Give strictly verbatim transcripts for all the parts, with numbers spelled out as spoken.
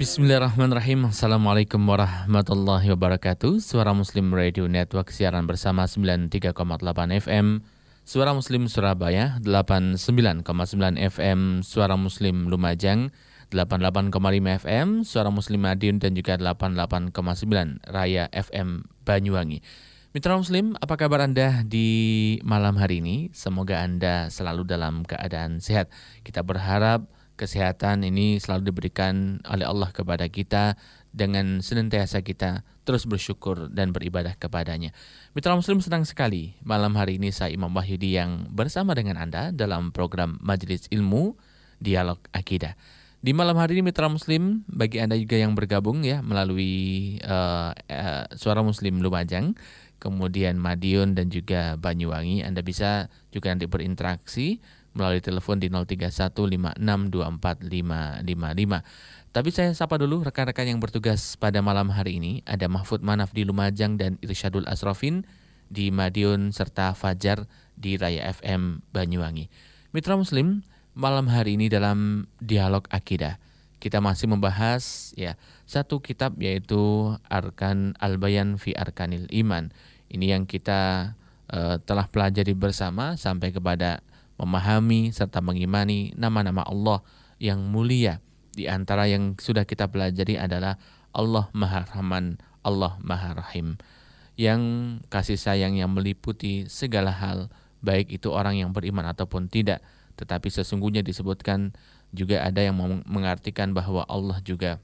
Bismillahirrahmanirrahim. Assalamualaikum warahmatullahi wabarakatuh. Suara Muslim Radio Network, siaran bersama sembilan puluh tiga koma delapan F M Suara Muslim Surabaya, delapan puluh sembilan koma sembilan F M Suara Muslim Lumajang, delapan puluh delapan koma lima F M Suara Muslim Madin, dan juga delapan puluh delapan koma sembilan Raya F M Banyuwangi. Mitra Muslim, apa kabar Anda di malam hari ini? Semoga Anda selalu dalam keadaan sehat. Kita berharap kesehatan ini selalu diberikan oleh Allah kepada kita dengan senantiasa kita terus bersyukur dan beribadah kepadanya. Mitra Muslim, senang sekali malam hari ini saya Imam Wahyudi yang bersama dengan Anda dalam program Majelis Ilmu Dialog Akidah. Di malam hari ini Mitra Muslim, bagi Anda juga yang bergabung ya melalui uh, uh, Suara Muslim Lumajang, kemudian Madiun dan juga Banyuwangi, Anda bisa juga nanti berinteraksi melalui telepon di nol tiga satu lima enam dua empat lima lima lima. Tapi saya sapa dulu rekan-rekan yang bertugas pada malam hari ini. Ada Mahfud Manaf di Lumajang dan Irsyadul Asrofin di Madiun serta Fajar di Raya F M Banyuwangi. Mitra Muslim, malam hari ini dalam Dialog Akidah kita masih membahas ya satu kitab, yaitu Arkan Al-Bayan Fi Arkanil Iman. Ini yang kita uh, telah pelajari bersama sampai kepada memahami serta mengimani nama-nama Allah yang mulia. Di antara yang sudah kita pelajari adalah Allah Maha Rahman, Allah Maha Rahim, yang kasih sayang yang meliputi segala hal, baik itu orang yang beriman ataupun tidak. Tetapi sesungguhnya disebutkan juga ada yang mengartikan bahwa Allah juga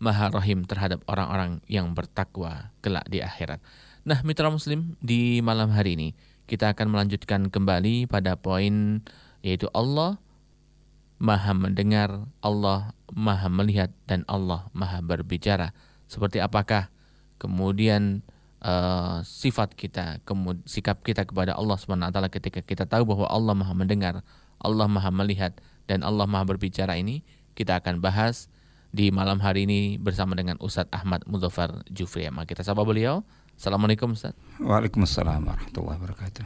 Maha Rahim terhadap orang-orang yang bertakwa kelak di akhirat. Nah, mitra Muslim, di malam hari ini kita akan melanjutkan kembali pada poin, yaitu Allah Maha Mendengar, Allah Maha Melihat, dan Allah Maha Berbicara. Seperti apakah kemudian uh, sifat kita, kemud, sikap kita kepada Allah subhanahu wa taala ketika kita tahu bahwa Allah Maha Mendengar, Allah Maha Melihat, dan Allah Maha Berbicara ini, kita akan bahas di malam hari ini bersama dengan Ustadz Ahmad Muzhafar Jufri. Maka kita sapa beliau. Assalamualaikum Ustaz. Waalaikumsalam warahmatullahi wabarakatuh.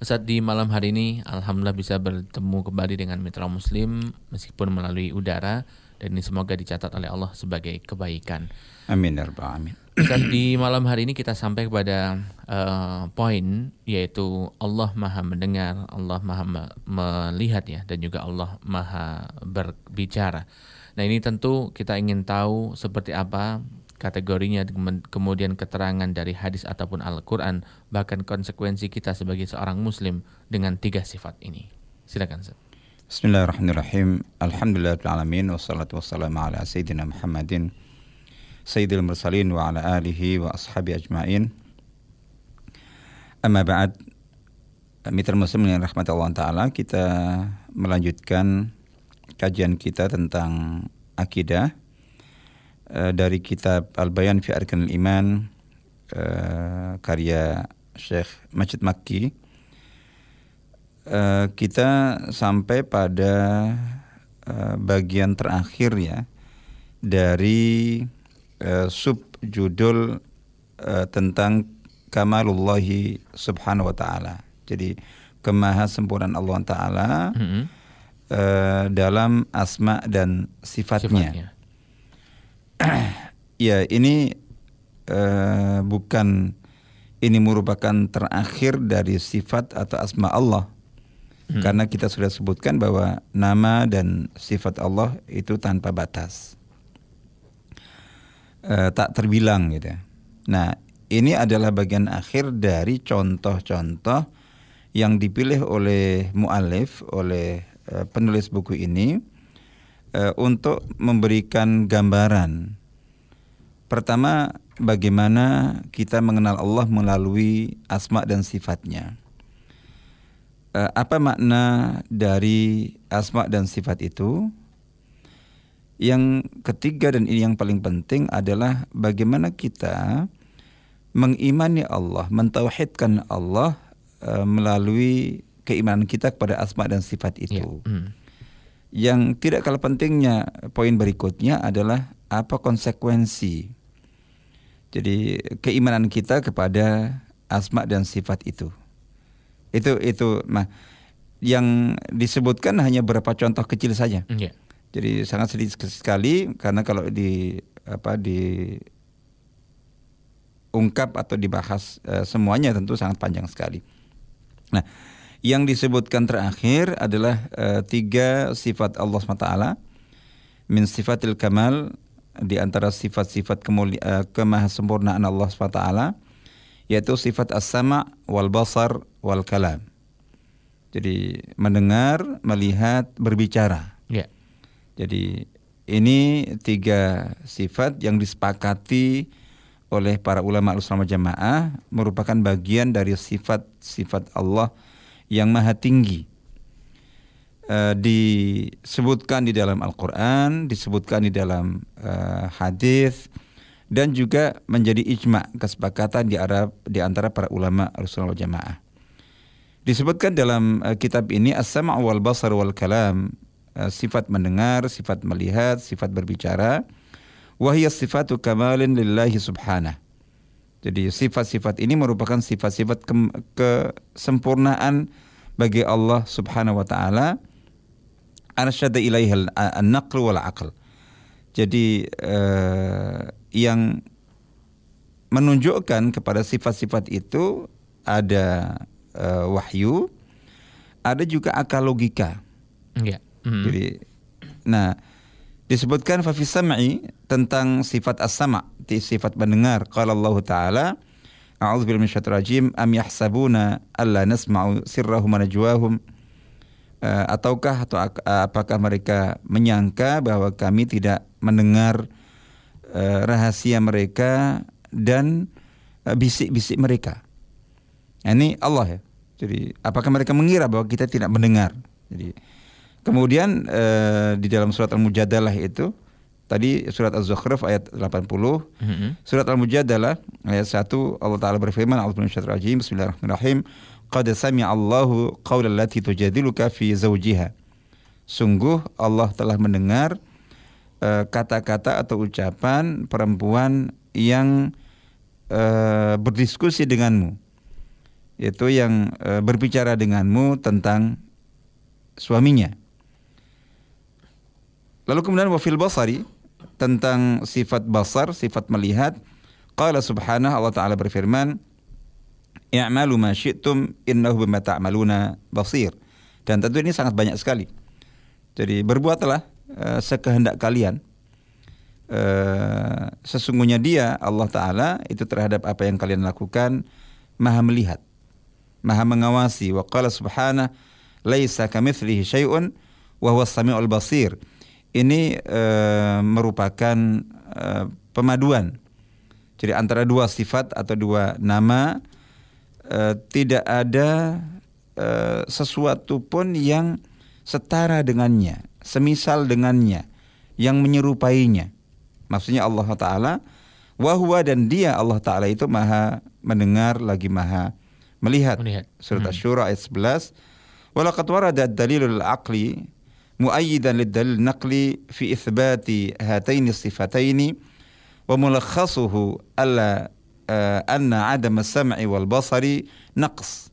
Ustaz, di malam hari ini alhamdulillah bisa bertemu kembali dengan mitra muslim meskipun melalui udara, dan ini semoga dicatat oleh Allah sebagai kebaikan. Amin ya rabbal alamin. Ustaz, di malam hari ini kita sampai kepada uh, poin, yaitu Allah Maha Mendengar, Allah Maha Melihat ya, dan juga Allah Maha Berbicara. Nah, ini tentu kita ingin tahu seperti apa kategorinya, kemudian keterangan dari hadis ataupun Al-Quran, bahkan konsekuensi kita sebagai seorang muslim dengan tiga sifat ini. Silakan Ustaz. Bismillahirrahmanirrahim. Alhamdulillahirabbil alamin, wassalatu wassalamu ala sayyidina Muhammadin sayyidil mursalin wa ala alihi wa ashabi ajmain. Amma ba'd. Mitra muslim yang rahmat Allah taala, kita melanjutkan kajian kita tentang akidah dari kitab Al-Bayan fi Arkanil Iman uh, karya Syekh Majid Makki. Uh, kita sampai pada uh, bagian terakhir ya dari uh, subjudul uh, tentang Kamalullahi Subhanahu wa taala. Jadi kemahasempurnaan Allah taala mm-hmm. uh, dalam asma dan sifatnya. sifatnya. Ya, ini uh, bukan ini merupakan terakhir dari sifat atau asma Allah, hmm. karena kita sudah sebutkan bahwa nama dan sifat Allah itu tanpa batas, uh, tak terbilang gitu. Nah, ini adalah bagian akhir dari contoh-contoh yang dipilih oleh mu'alif, oleh uh, penulis buku ini, untuk memberikan gambaran. Pertama, bagaimana kita mengenal Allah melalui asma dan sifatnya. Apa makna dari asma dan sifat itu? Yang ketiga, dan ini yang paling penting, adalah bagaimana kita mengimani Allah, mentauhidkan Allah melalui keimanan kita kepada asma dan sifat itu. Ya. Hmm. Yang tidak kalah pentingnya, poin berikutnya adalah apa konsekuensi. Jadi keimanan kita kepada asma dan sifat itu. Itu itu nah, yang disebutkan hanya beberapa contoh kecil saja. Yeah. Jadi sangat sedih sekali karena kalau di apa di ungkap atau dibahas e, semuanya tentu sangat panjang sekali. Nah, yang disebutkan terakhir adalah e, tiga sifat Allah subhanahu wa taala, min sifatil kamal, di antara sifat-sifat kemuli, e, kemahasempurnaan Allah subhanahu wa taala, yaitu sifat as-sama' wal basar wal kalam. Jadi mendengar, melihat, berbicara. Yeah. Jadi ini tiga sifat yang disepakati oleh para ulama Ahlussunnah Jamaah merupakan bagian dari sifat-sifat Allah yang maha tinggi. E, disebutkan di dalam Al-Quran, disebutkan di dalam e, hadis, dan juga menjadi ijma, kesepakatan di, Arab, di antara para ulama Ahlussunnah Jamaah. Disebutkan dalam uh, kitab ini as-sama' wal basar wal kalam, uh, sifat mendengar, sifat melihat, sifat berbicara, wa hiya sifatu kamalin lillahi subhanahu. Jadi sifat-sifat ini merupakan sifat-sifat ke- kesempurnaan bagi Allah subhanahu wa taala. Arsyada ilaihal an-naql wal aql. Jadi uh, yang menunjukkan kepada sifat-sifat itu ada Uh, wahyu, ada juga akal logika. Yeah. Mm-hmm. Jadi, nah disebutkan fa fi sam'i tentang sifat as-sama', sifat mendengar. Qala Allah Ta'ala, a'udzubillahi minasyaitonir rajim, am yahsabuna alla nasma'u sirrahum wa najwahum. Uh, ataukah atau uh, apakah mereka menyangka bahwa kami tidak mendengar uh, rahasia mereka dan uh, bisik-bisik mereka. Ini Allah ya. Jadi apakah mereka mengira bahwa kita tidak mendengar? Jadi kemudian e, di dalam surat Al-Mujadalah itu tadi surat Az-Zukhruf ayat delapan puluh, mm-hmm. surat Al-Mujadalah ayat satu Allah Taala berfirman, a'udzu billahi minasyaitonir rajim, bismillahirrahmanirrahim, qad sami'a Allahu qaulal lati tujadiluka fi zawjiha. Sungguh Allah telah mendengar e, kata-kata atau ucapan perempuan yang e, berdiskusi denganmu. Itu yang e, berbicara denganmu tentang suaminya. Lalu kemudian wafil basari, tentang sifat basar, sifat melihat. Qala subhanahu, Allah Ta'ala berfirman, i'malu ma syi'tum innahu bima ta'maluna basir. Dan tentu ini sangat banyak sekali. Jadi berbuatlah e, sekehendak kalian, e, sesungguhnya dia Allah Ta'ala itu terhadap apa yang kalian lakukan maha melihat, maha mengawasi. Wa qala subhanahu, laisa kamitslihi syai'un wa huwas samiul basir. Ini e, merupakan e, pemaduan. Jadi antara dua sifat atau dua nama e, tidak ada e, sesuatu pun yang setara dengannya, semisal dengannya, yang menyerupainya. Maksudnya Allah Ta'ala, wa huwa, dan dia Allah Ta'ala itu maha mendengar lagi maha melihat. Melihat. Surat Asy-Syura ayat sebelas. Walaqad warada ad-dalilul aqli muayyidan lid-dalil naqli fi itsbati hataini sifataini wa mulakhasuhu alla anna 'adama as-sam'i wal basari naqs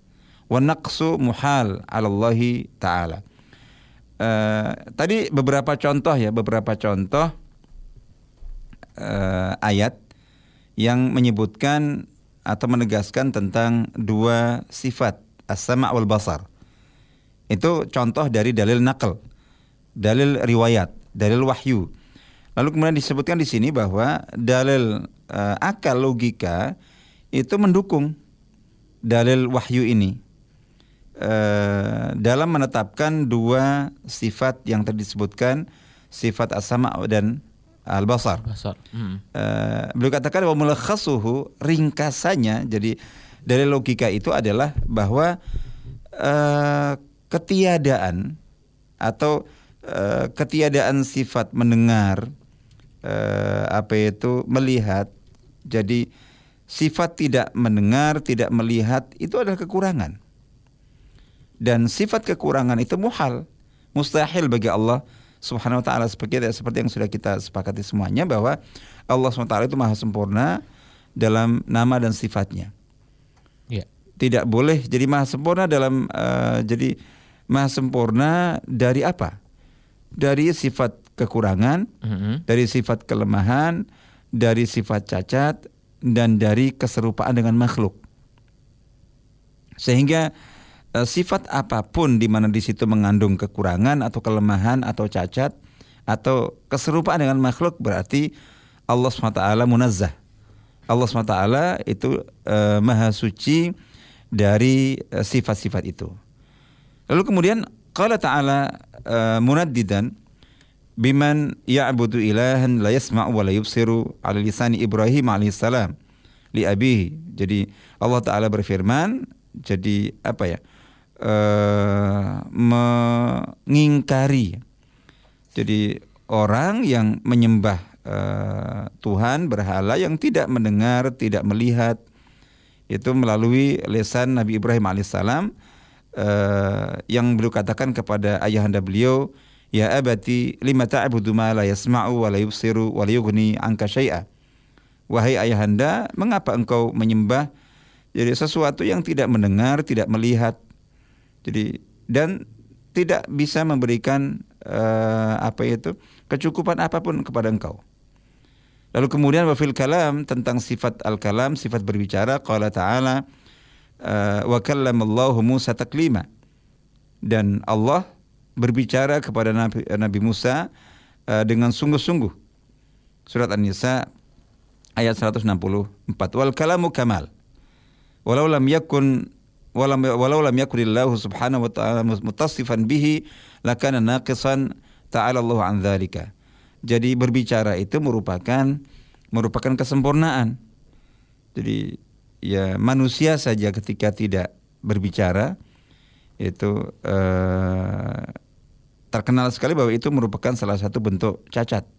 wa naqsu muhal 'ala Allah Ta'ala. Uh, tadi beberapa contoh ya, beberapa contoh uh, ayat yang menyebutkan atau menegaskan tentang dua sifat as-sama' wal basar. Itu contoh dari dalil naql, dalil riwayat, dalil wahyu. Lalu kemudian disebutkan di sini bahwa dalil e, akal logika itu mendukung dalil wahyu ini e, dalam menetapkan dua sifat yang tadi disebutkan, sifat as-sama' dan al-basar. Hmm. Uh, beliau katakan wa mulakhasuhu, ringkasannya. Jadi dari logika itu adalah bahwa uh, ketiadaan atau uh, ketiadaan sifat mendengar, uh, apa itu melihat. Jadi sifat tidak mendengar, tidak melihat itu adalah kekurangan. Dan sifat kekurangan itu muhal, mustahil bagi Allah Subhanahu wa ta'ala, seperti seperti yang sudah kita sepakati semuanya bahwa Allah Subhanahu wa ta'ala itu maha sempurna dalam nama dan sifatnya. Ya. Tidak boleh jadi maha sempurna dalam uh, jadi maha sempurna dari apa? Dari sifat kekurangan, mm-hmm. dari sifat kelemahan, dari sifat cacat, dan dari keserupaan dengan makhluk. Sehingga eh, sifat apapun di mana di situ mengandung kekurangan atau kelemahan atau cacat atau keserupaan dengan makhluk, berarti Allah subhanahu wa taala munazzah. Allah subhanahu wa taala itu eh, maha suci dari eh, sifat-sifat itu. Lalu kemudian qala ta'ala eh, munaddidan biman ya'budu ilahan la yasma'u wa la yubsiru 'ala lisani Ibrahim alaihi salam li abihi. Jadi Allah taala berfirman, jadi apa ya? Uh, mengingkari. Jadi orang yang menyembah uh, Tuhan berhala yang tidak mendengar, tidak melihat, itu melalui lisan Nabi Ibrahim alaihissalam uh, yang beliau katakan kepada ayahanda beliau, ya abati lima ta'budu ma la yasma'u wa la yubsiru wa la yughni anka syai'a. Wahai ayahanda, mengapa engkau menyembah jadi sesuatu yang tidak mendengar, tidak melihat, jadi dan tidak bisa memberikan uh, apa itu kecukupan apapun kepada engkau. Lalu kemudian wafil kalam, tentang sifat al-kalam, sifat berbicara, qala ta'ala uh, wa kallamallahu Musa taklima, dan Allah berbicara kepada Nabi, Nabi Musa uh, dengan sungguh-sungguh. Surat An-Nisa ayat seratus enam puluh empat. Wal kalamu kamal walau lam yakun walam walau lam yakunillahu subhanahu wa ta'ala mutasifan bihi lakana naqisan ta'ala Allahu an dzalika. Jadi berbicara itu merupakan merupakan kesempurnaan. Jadi ya manusia saja ketika tidak berbicara itu eh, terkenal sekali bahwa itu merupakan salah satu bentuk cacat.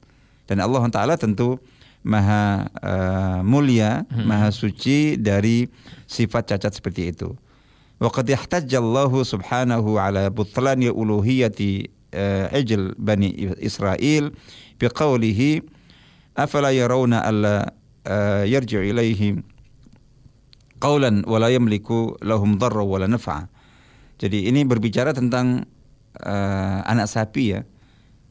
Dan Allah Ta'ala tentu maha uh, mulia, hmm. maha suci dari sifat cacat seperti itu. Wa qad yahtajallahu subhanahu ala butlan uluhiyyati ajl bani Israil bi qawlihi afala yarawna alla yarji'u ilaihim qawlan wa la yamliku lahum dharra wa la naf'a. Jadi ini berbicara tentang uh, anak sapi ya,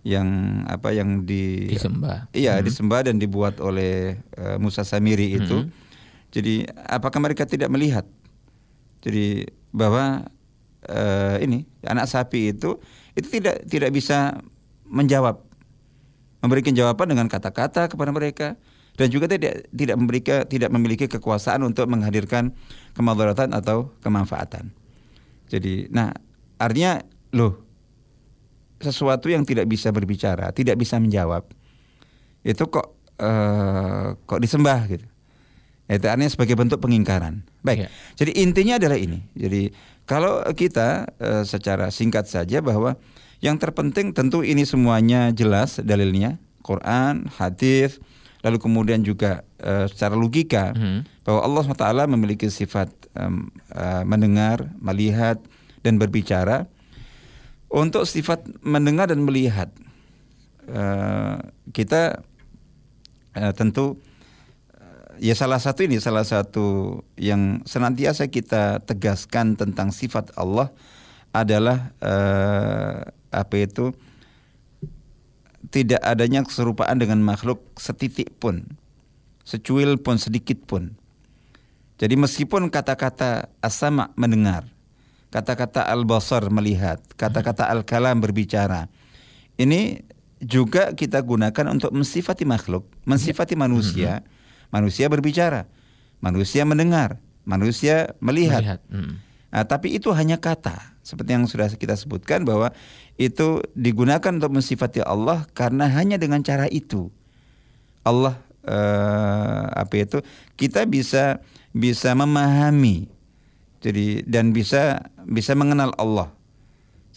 yang apa yang di, disembah, iya hmm. disembah dan dibuat oleh uh, Musa Samiri itu. Hmm. Jadi apakah mereka tidak melihat? Jadi bahwa uh, ini anak sapi itu itu tidak tidak bisa menjawab, memberikan jawaban dengan kata-kata kepada mereka, dan juga tidak tidak memberikan tidak memiliki kekuasaan untuk menghadirkan kemadaratan atau kemanfaatan. Jadi, nah artinya loh, sesuatu yang tidak bisa berbicara, tidak bisa menjawab, itu kok uh, kok disembah gitu. Itu artinya sebagai bentuk pengingkaran. Baik. Ya. Jadi intinya adalah ini. Jadi kalau kita uh, secara singkat saja bahwa yang terpenting tentu ini semuanya jelas dalilnya, Quran, hadis, lalu kemudian juga uh, secara logika hmm. bahwa Allah Subhanahu wa taala memiliki sifat um, uh, mendengar, melihat dan berbicara. Untuk sifat mendengar dan melihat, kita tentu ya salah satu ini salah satu yang senantiasa kita tegaskan tentang sifat Allah adalah apa itu tidak adanya keserupaan dengan makhluk setitik pun, secuil pun, sedikit pun. Jadi meskipun kata-kata as-sama mendengar, kata-kata al-basar melihat, kata-kata al-kalam berbicara, ini juga kita gunakan untuk mensifati makhluk, mensifati manusia. Manusia berbicara, manusia mendengar, manusia melihat. Nah, tapi itu hanya kata, seperti yang sudah kita sebutkan bahwa itu digunakan untuk mensifati Allah karena hanya dengan cara itu Allah eh, apa itu kita bisa bisa memahami. Jadi dan bisa bisa mengenal Allah.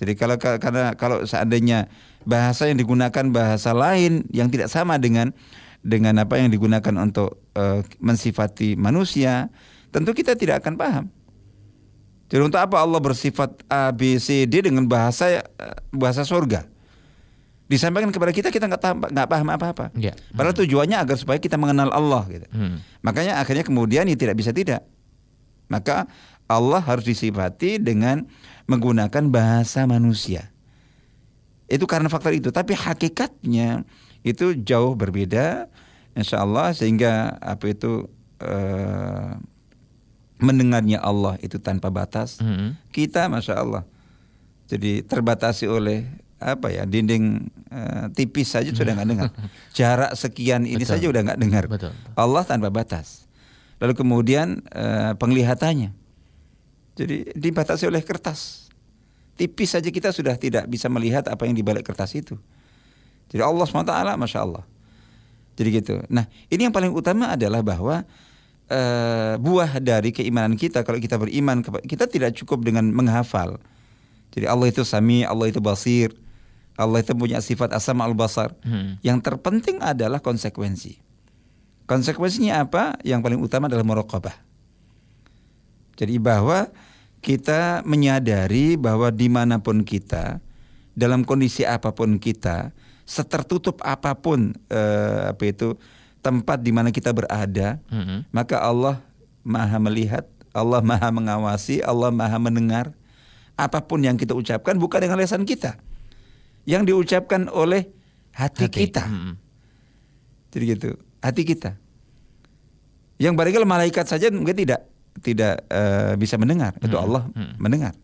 Jadi kalau karena kalau seandainya bahasa yang digunakan bahasa lain yang tidak sama dengan dengan apa yang digunakan untuk uh, mensifati manusia, tentu kita tidak akan paham. Jadi untuk apa Allah bersifat A, B, C, D dengan bahasa uh, bahasa surga? Disampaikan kepada kita, kita nggak paham apa-apa. Ya. Hmm. Padahal tujuannya agar supaya kita mengenal Allah. Gitu. Hmm. Makanya akhirnya kemudian ya tidak bisa tidak. Maka Allah harus disifati dengan menggunakan bahasa manusia. Itu karena faktor itu, tapi hakikatnya itu jauh berbeda, insya Allah, sehingga apa itu eh, mendengarnya Allah itu tanpa batas. Mm-hmm. Kita, masya Allah, jadi terbatasi oleh apa ya dinding eh, tipis saja sudah nggak dengar, jarak sekian ini Betul. saja udah nggak dengar. Betul. Allah tanpa batas. Lalu kemudian eh, penglihatannya, jadi dibatasi oleh kertas. Tipis saja kita sudah tidak bisa melihat apa yang di balik kertas itu. Jadi Allah subhanahu wa taala, masya Allah. Jadi gitu. Nah, ini yang paling utama adalah bahwa e, buah dari keimanan kita, kalau kita beriman, kita tidak cukup dengan menghafal. Jadi Allah itu sami, Allah itu basir, Allah itu punya sifat as-sam'ul basar. Hmm. Yang terpenting adalah konsekuensi. Konsekuensinya apa? Yang paling utama adalah muraqabah. Jadi bahwa kita menyadari bahwa dimanapun kita, dalam kondisi apapun kita, setertutup apapun eh, apa itu tempat di mana kita berada, mm-hmm. maka Allah maha melihat, Allah maha mengawasi, Allah maha mendengar. Apapun yang kita ucapkan bukan dengan lisan kita, yang diucapkan oleh hati, hati. kita. Mm-hmm. Jadi gitu, hati kita. Yang barangkali malaikat saja mungkin tidak. tidak uh, bisa mendengar, itu hmm. Allah hmm. mendengar.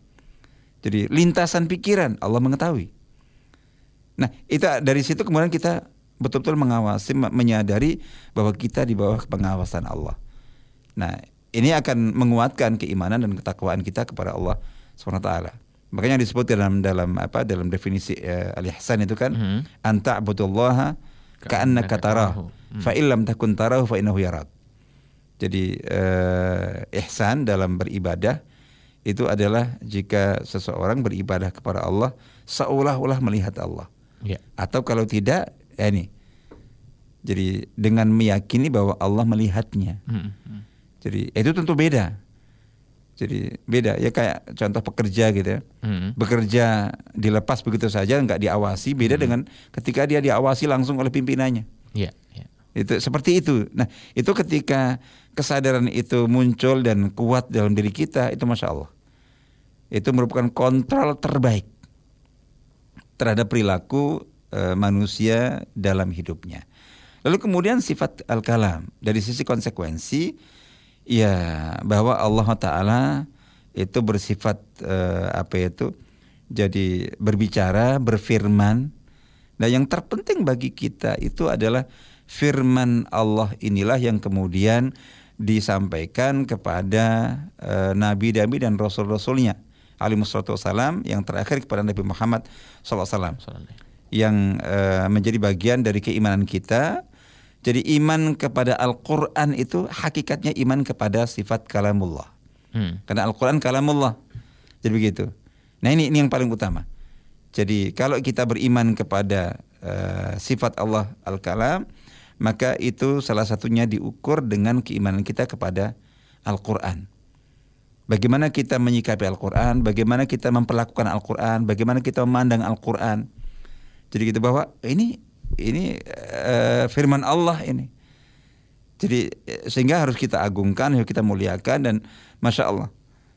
Jadi lintasan pikiran Allah mengetahui. Nah, itu dari situ kemudian kita betul-betul mengawasi, menyadari bahwa kita di bawah pengawasan Allah. Nah, ini akan menguatkan keimanan dan ketakwaan kita kepada Allah subhanahu wa taala. Makanya disebut dalam dalam apa dalam definisi uh, al-ihsan itu kan hmm. anta'budullaha ka'annaka tarahu fa illam takun tarahu fa innahu yarak. Jadi eh, ihsan dalam beribadah itu adalah jika seseorang beribadah kepada Allah seolah-olah melihat Allah, ya. Atau kalau tidak, ya ini. Jadi dengan meyakini bahwa Allah melihatnya. Hmm. Hmm. Jadi itu tentu beda. Jadi beda ya, kayak contoh pekerja gitu ya. Hmm. Bekerja dilepas begitu saja, nggak diawasi. Beda hmm. dengan ketika dia diawasi langsung oleh pimpinannya. Ya. Ya. Itu seperti itu. Nah, itu ketika kesadaran itu muncul dan kuat dalam diri kita, itu masya Allah, itu merupakan kontrol terbaik terhadap perilaku e, manusia dalam hidupnya. Lalu kemudian sifat al-kalam dari sisi konsekuensi, ya bahwa Allah Ta'ala itu bersifat e, apa itu jadi berbicara, berfirman. Nah, yang terpenting bagi kita itu adalah firman Allah inilah yang kemudian disampaikan kepada e, Nabi Nabi dan Rasul-Rasulnya alaihimussalatu wassalam, yang terakhir kepada Nabi Muhammad sallallahu alaihi wasallam, yang e, menjadi bagian dari keimanan kita. Jadi iman kepada Al-Quran itu hakikatnya iman kepada sifat kalamullah, hmm. karena Al-Quran kalamullah. Jadi begitu. Nah, ini, ini yang paling utama. Jadi kalau kita beriman kepada e, sifat Allah Al-Kalam, maka itu salah satunya diukur dengan keimanan kita kepada Al-Quran. Bagaimana kita menyikapi Al-Quran, bagaimana kita memperlakukan Al-Quran, bagaimana kita memandang Al-Quran. Jadi kita bahwa ini ini uh, firman Allah ini. Jadi sehingga harus kita agungkan, harus kita muliakan, dan masya Allah.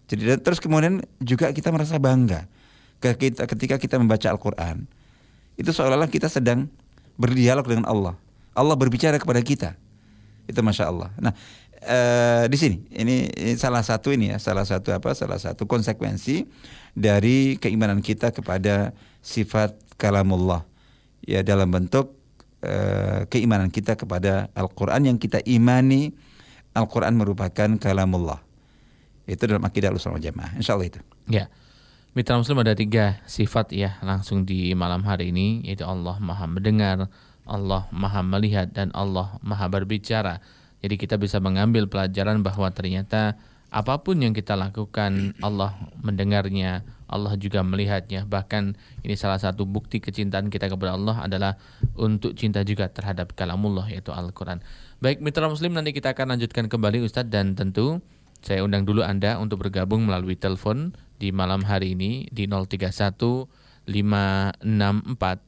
Jadi dan terus kemudian juga kita merasa bangga ketika kita membaca Al-Quran. Itu seolah-olah kita sedang berdialog dengan Allah. Allah berbicara kepada kita, itu masya Allah. Nah, eh, di sini ini, ini salah satu ini ya, salah satu apa, salah satu konsekuensi dari keimanan kita kepada sifat kalamullah, ya dalam bentuk eh, keimanan kita kepada Al-Quran yang kita imani Al-Quran merupakan kalamullah. Itu dalam akidah Ahlussunnah wal Jamaah. Insya Allah itu. Ya, mitra Muslim ada tiga sifat ya langsung di malam hari ini, yaitu Allah Maha Mendengar, Allah Maha Melihat, dan Allah Maha Berbicara. Jadi kita bisa mengambil pelajaran bahwa ternyata apapun yang kita lakukan, Allah mendengarnya, Allah juga melihatnya. Bahkan ini salah satu bukti kecintaan kita kepada Allah adalah untuk cinta juga terhadap kalamullah, yaitu Al-Quran. Baik mitra Muslim, nanti kita akan lanjutkan kembali Ustadz, dan tentu saya undang dulu Anda untuk bergabung melalui telepon di malam hari ini di nol tiga satu lima enam empat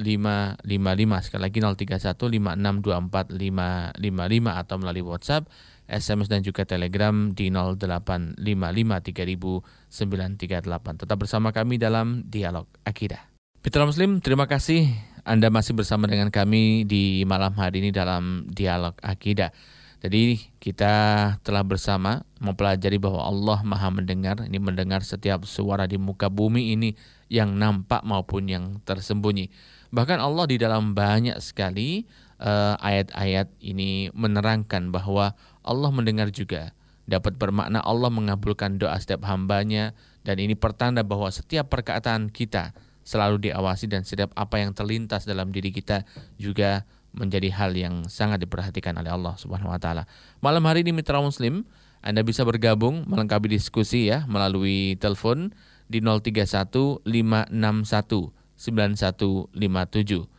lima lima lima, sekali lagi nol tiga satu lima enam dua empat lima lima lima, atau melalui WhatsApp, S M S dan juga Telegram di nol delapan lima lima tiga nol nol nol sembilan tiga delapan. Tetap bersama kami dalam Dialog Akidah. Mitra Muslim, terima kasih Anda masih bersama dengan kami di malam hari ini dalam Dialog Akidah. Jadi kita telah bersama mempelajari bahwa Allah Maha Mendengar, ini mendengar setiap suara di muka bumi ini yang nampak maupun yang tersembunyi. Bahkan Allah di dalam banyak sekali uh, ayat-ayat ini menerangkan bahwa Allah mendengar juga. Dapat bermakna Allah mengabulkan doa setiap hambanya, dan ini pertanda bahwa setiap perkataan kita selalu diawasi dan setiap apa yang terlintas dalam diri kita juga menjadi hal yang sangat diperhatikan oleh Allah Subhanahu Wa Taala. Malam hari ini Mitra Muslim, Anda bisa bergabung melengkapi diskusi ya melalui telepon di nol tiga satu lima enam satu sembilan satu lima tujuh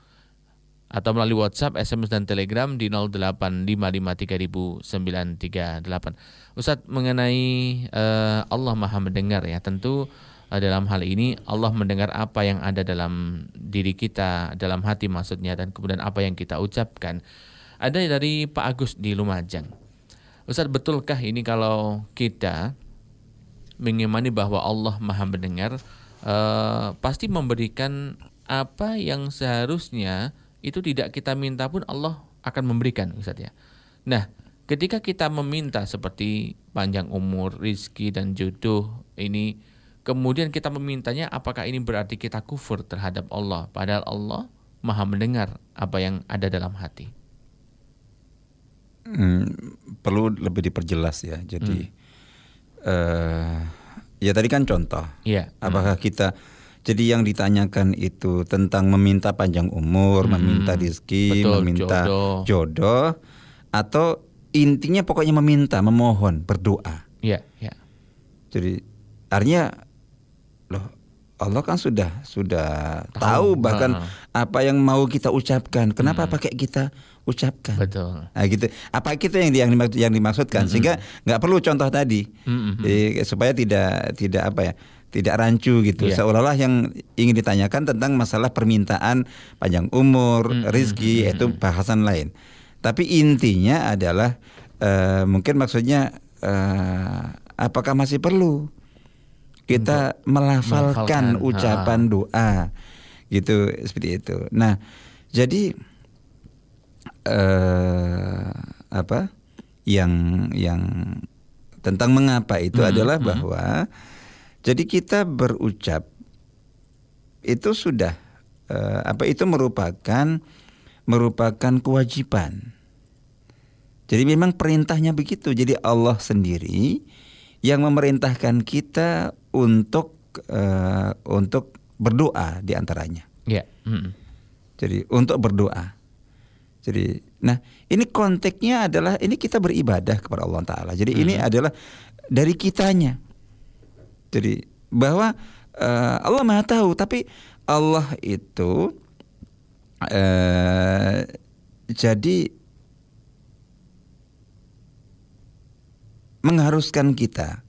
atau melalui WhatsApp, S M S dan Telegram di nol delapan lima lima tiga nol nol sembilan tiga delapan. Ustaz, mengenai uh, Allah Maha Mendengar ya, tentu dalam hal ini Allah mendengar apa yang ada dalam diri kita, dalam hati maksudnya, dan kemudian apa yang kita ucapkan. Ada dari Pak Agus di Lumajang. Ustaz, betulkah ini kalau kita mengimani bahwa Allah Maha Mendengar, eh, pasti memberikan apa yang seharusnya itu tidak kita minta pun Allah akan memberikan, Ustaz ya. Nah, ketika kita meminta seperti panjang umur, rizki dan jodoh ini, kemudian kita memintanya, apakah ini berarti kita kufur terhadap Allah? Padahal Allah Maha Mendengar apa yang ada dalam hati. Hmm, perlu lebih diperjelas ya. Jadi hmm. uh, ya tadi kan contoh. Ya. Apakah hmm. kita, jadi yang ditanyakan itu tentang meminta panjang umur, hmm. meminta rezeki, meminta jodoh. jodoh, atau intinya pokoknya meminta, memohon, berdoa. Ya, ya. Jadi artinya loh, Allah kan sudah sudah tahu, tahu bahkan uh. apa yang mau kita ucapkan. Kenapa hmm. pakai kita ucapkan? Betul. Nah, gitu. Apa kita yang yang dimaksud, yang dimaksudkan? Mm-hmm. Sehingga nggak perlu contoh tadi, mm-hmm. eh, supaya tidak tidak apa ya, tidak rancu gitu. Yeah. Seolah-olah yang ingin ditanyakan tentang masalah permintaan panjang umur, mm-hmm. rezeki, mm-hmm. itu bahasan lain. Tapi intinya adalah eh, mungkin maksudnya eh, apakah masih perlu kita melafalkan ucapan doa gitu, seperti itu. Nah, jadi eh, apa yang yang tentang mengapa itu hmm, adalah hmm. bahwa jadi kita berucap itu sudah eh, apa itu merupakan merupakan kewajiban. Jadi memang perintahnya begitu. Jadi Allah sendiri yang memerintahkan kita untuk uh, untuk berdoa diantaranya. Yeah. Mm-hmm. Jadi untuk berdoa. Jadi, nah ini konteksnya adalah ini kita beribadah kepada Allah Taala. Jadi mm-hmm. ini adalah dari kitanya. Jadi bahwa uh, Allah Maha Tahu, tapi Allah itu uh, jadi mengharuskan kita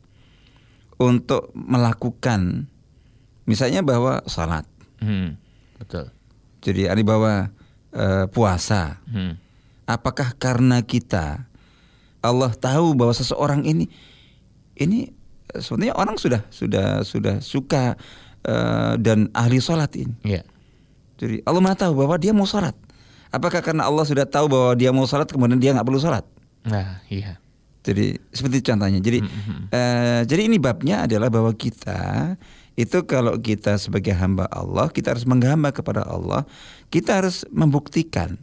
untuk melakukan, misalnya bahwa salat, hmm, betul. Jadi ada bahwa e, puasa. Hmm. Apakah karena kita Allah tahu bahwa seseorang ini ini sebenarnya orang sudah sudah sudah suka e, dan ahli salat ini. Yeah. Jadi Allah Maha tahu bahwa dia mau salat. Apakah karena Allah sudah tahu bahwa dia mau salat kemudian dia nggak perlu salat? Nah, iya. Jadi seperti contohnya. Jadi mm-hmm. eh, jadi ini babnya adalah bahwa kita itu kalau kita sebagai hamba Allah, kita harus menghamba kepada Allah, kita harus membuktikan.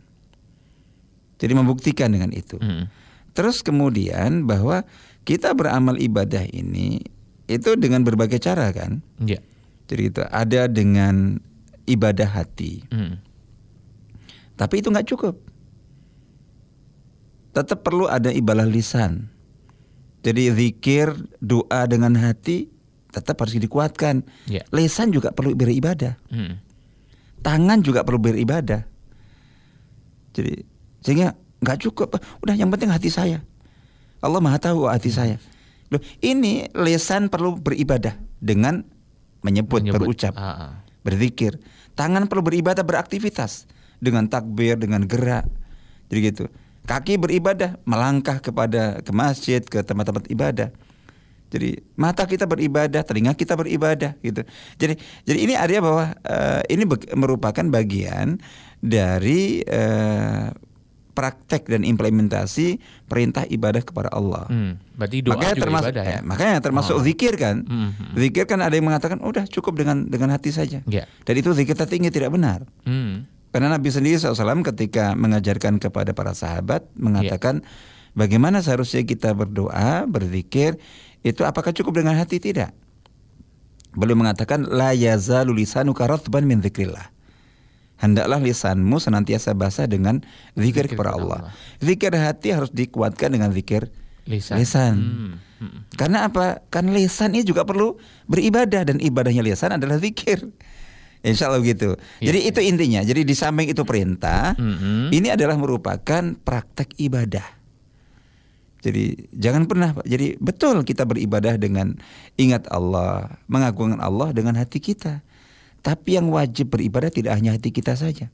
Jadi membuktikan dengan itu. Mm. Terus kemudian bahwa kita beramal ibadah ini itu dengan berbagai cara kan? Yeah. Jadi itu ada dengan ibadah hati. Mm. Tapi itu nggak cukup. Tetap perlu ada ibadah lisan. Jadi zikir, doa dengan hati tetap harus dikuatkan. Yeah. Lisan juga perlu beribadah. Mm. Tangan juga perlu beribadah. Jadi sehingga gak cukup, udah yang penting hati saya. Allah Maha tahu hati saya. Loh, ini lisan perlu beribadah dengan menyebut, menyebut. berucap, uh-uh. berzikir. Tangan perlu beribadah, beraktivitas dengan takbir, dengan gerak. Jadi gitu. Kaki beribadah, melangkah kepada ke masjid, ke tempat-tempat ibadah. Jadi mata kita beribadah, telinga kita beribadah, gitu. Jadi, jadi ini artinya bahwa uh, ini be- merupakan bagian dari uh, praktek dan implementasi perintah ibadah kepada Allah. Hmm, berarti doa makanya juga termasuk, ibadah, ya? Ya, makanya termasuk oh. zikir kan, hmm, hmm. zikir kan ada yang mengatakan, oh, udah cukup dengan dengan hati saja. Yeah. Dan itu zikir tertinggi tidak benar. Hmm. Karena Nabi sendiri shallallahu alaihi wasallam ketika mengajarkan kepada para sahabat mengatakan yeah. bagaimana seharusnya kita berdoa, berzikir. Itu apakah cukup dengan hati? Tidak. Beliau mengatakan la yazalu lisanuka ratban min dzikrillah. Hendaklah lisanmu senantiasa basah dengan zikir kepada Allah. Allah. Zikir hati harus dikuatkan dengan zikir lisan. lisan. Hmm. Hmm. Karena apa? Kan lisan ini juga perlu beribadah dan ibadahnya lisan adalah zikir. Insya Allah gitu. Ya, Jadi ya. itu intinya. Jadi di samping itu perintah, hmm. ini adalah merupakan praktek ibadah. Jadi jangan pernah Pak. Jadi betul kita beribadah dengan ingat Allah, mengagungkan Allah dengan hati kita. Tapi yang wajib beribadah tidak hanya hati kita saja.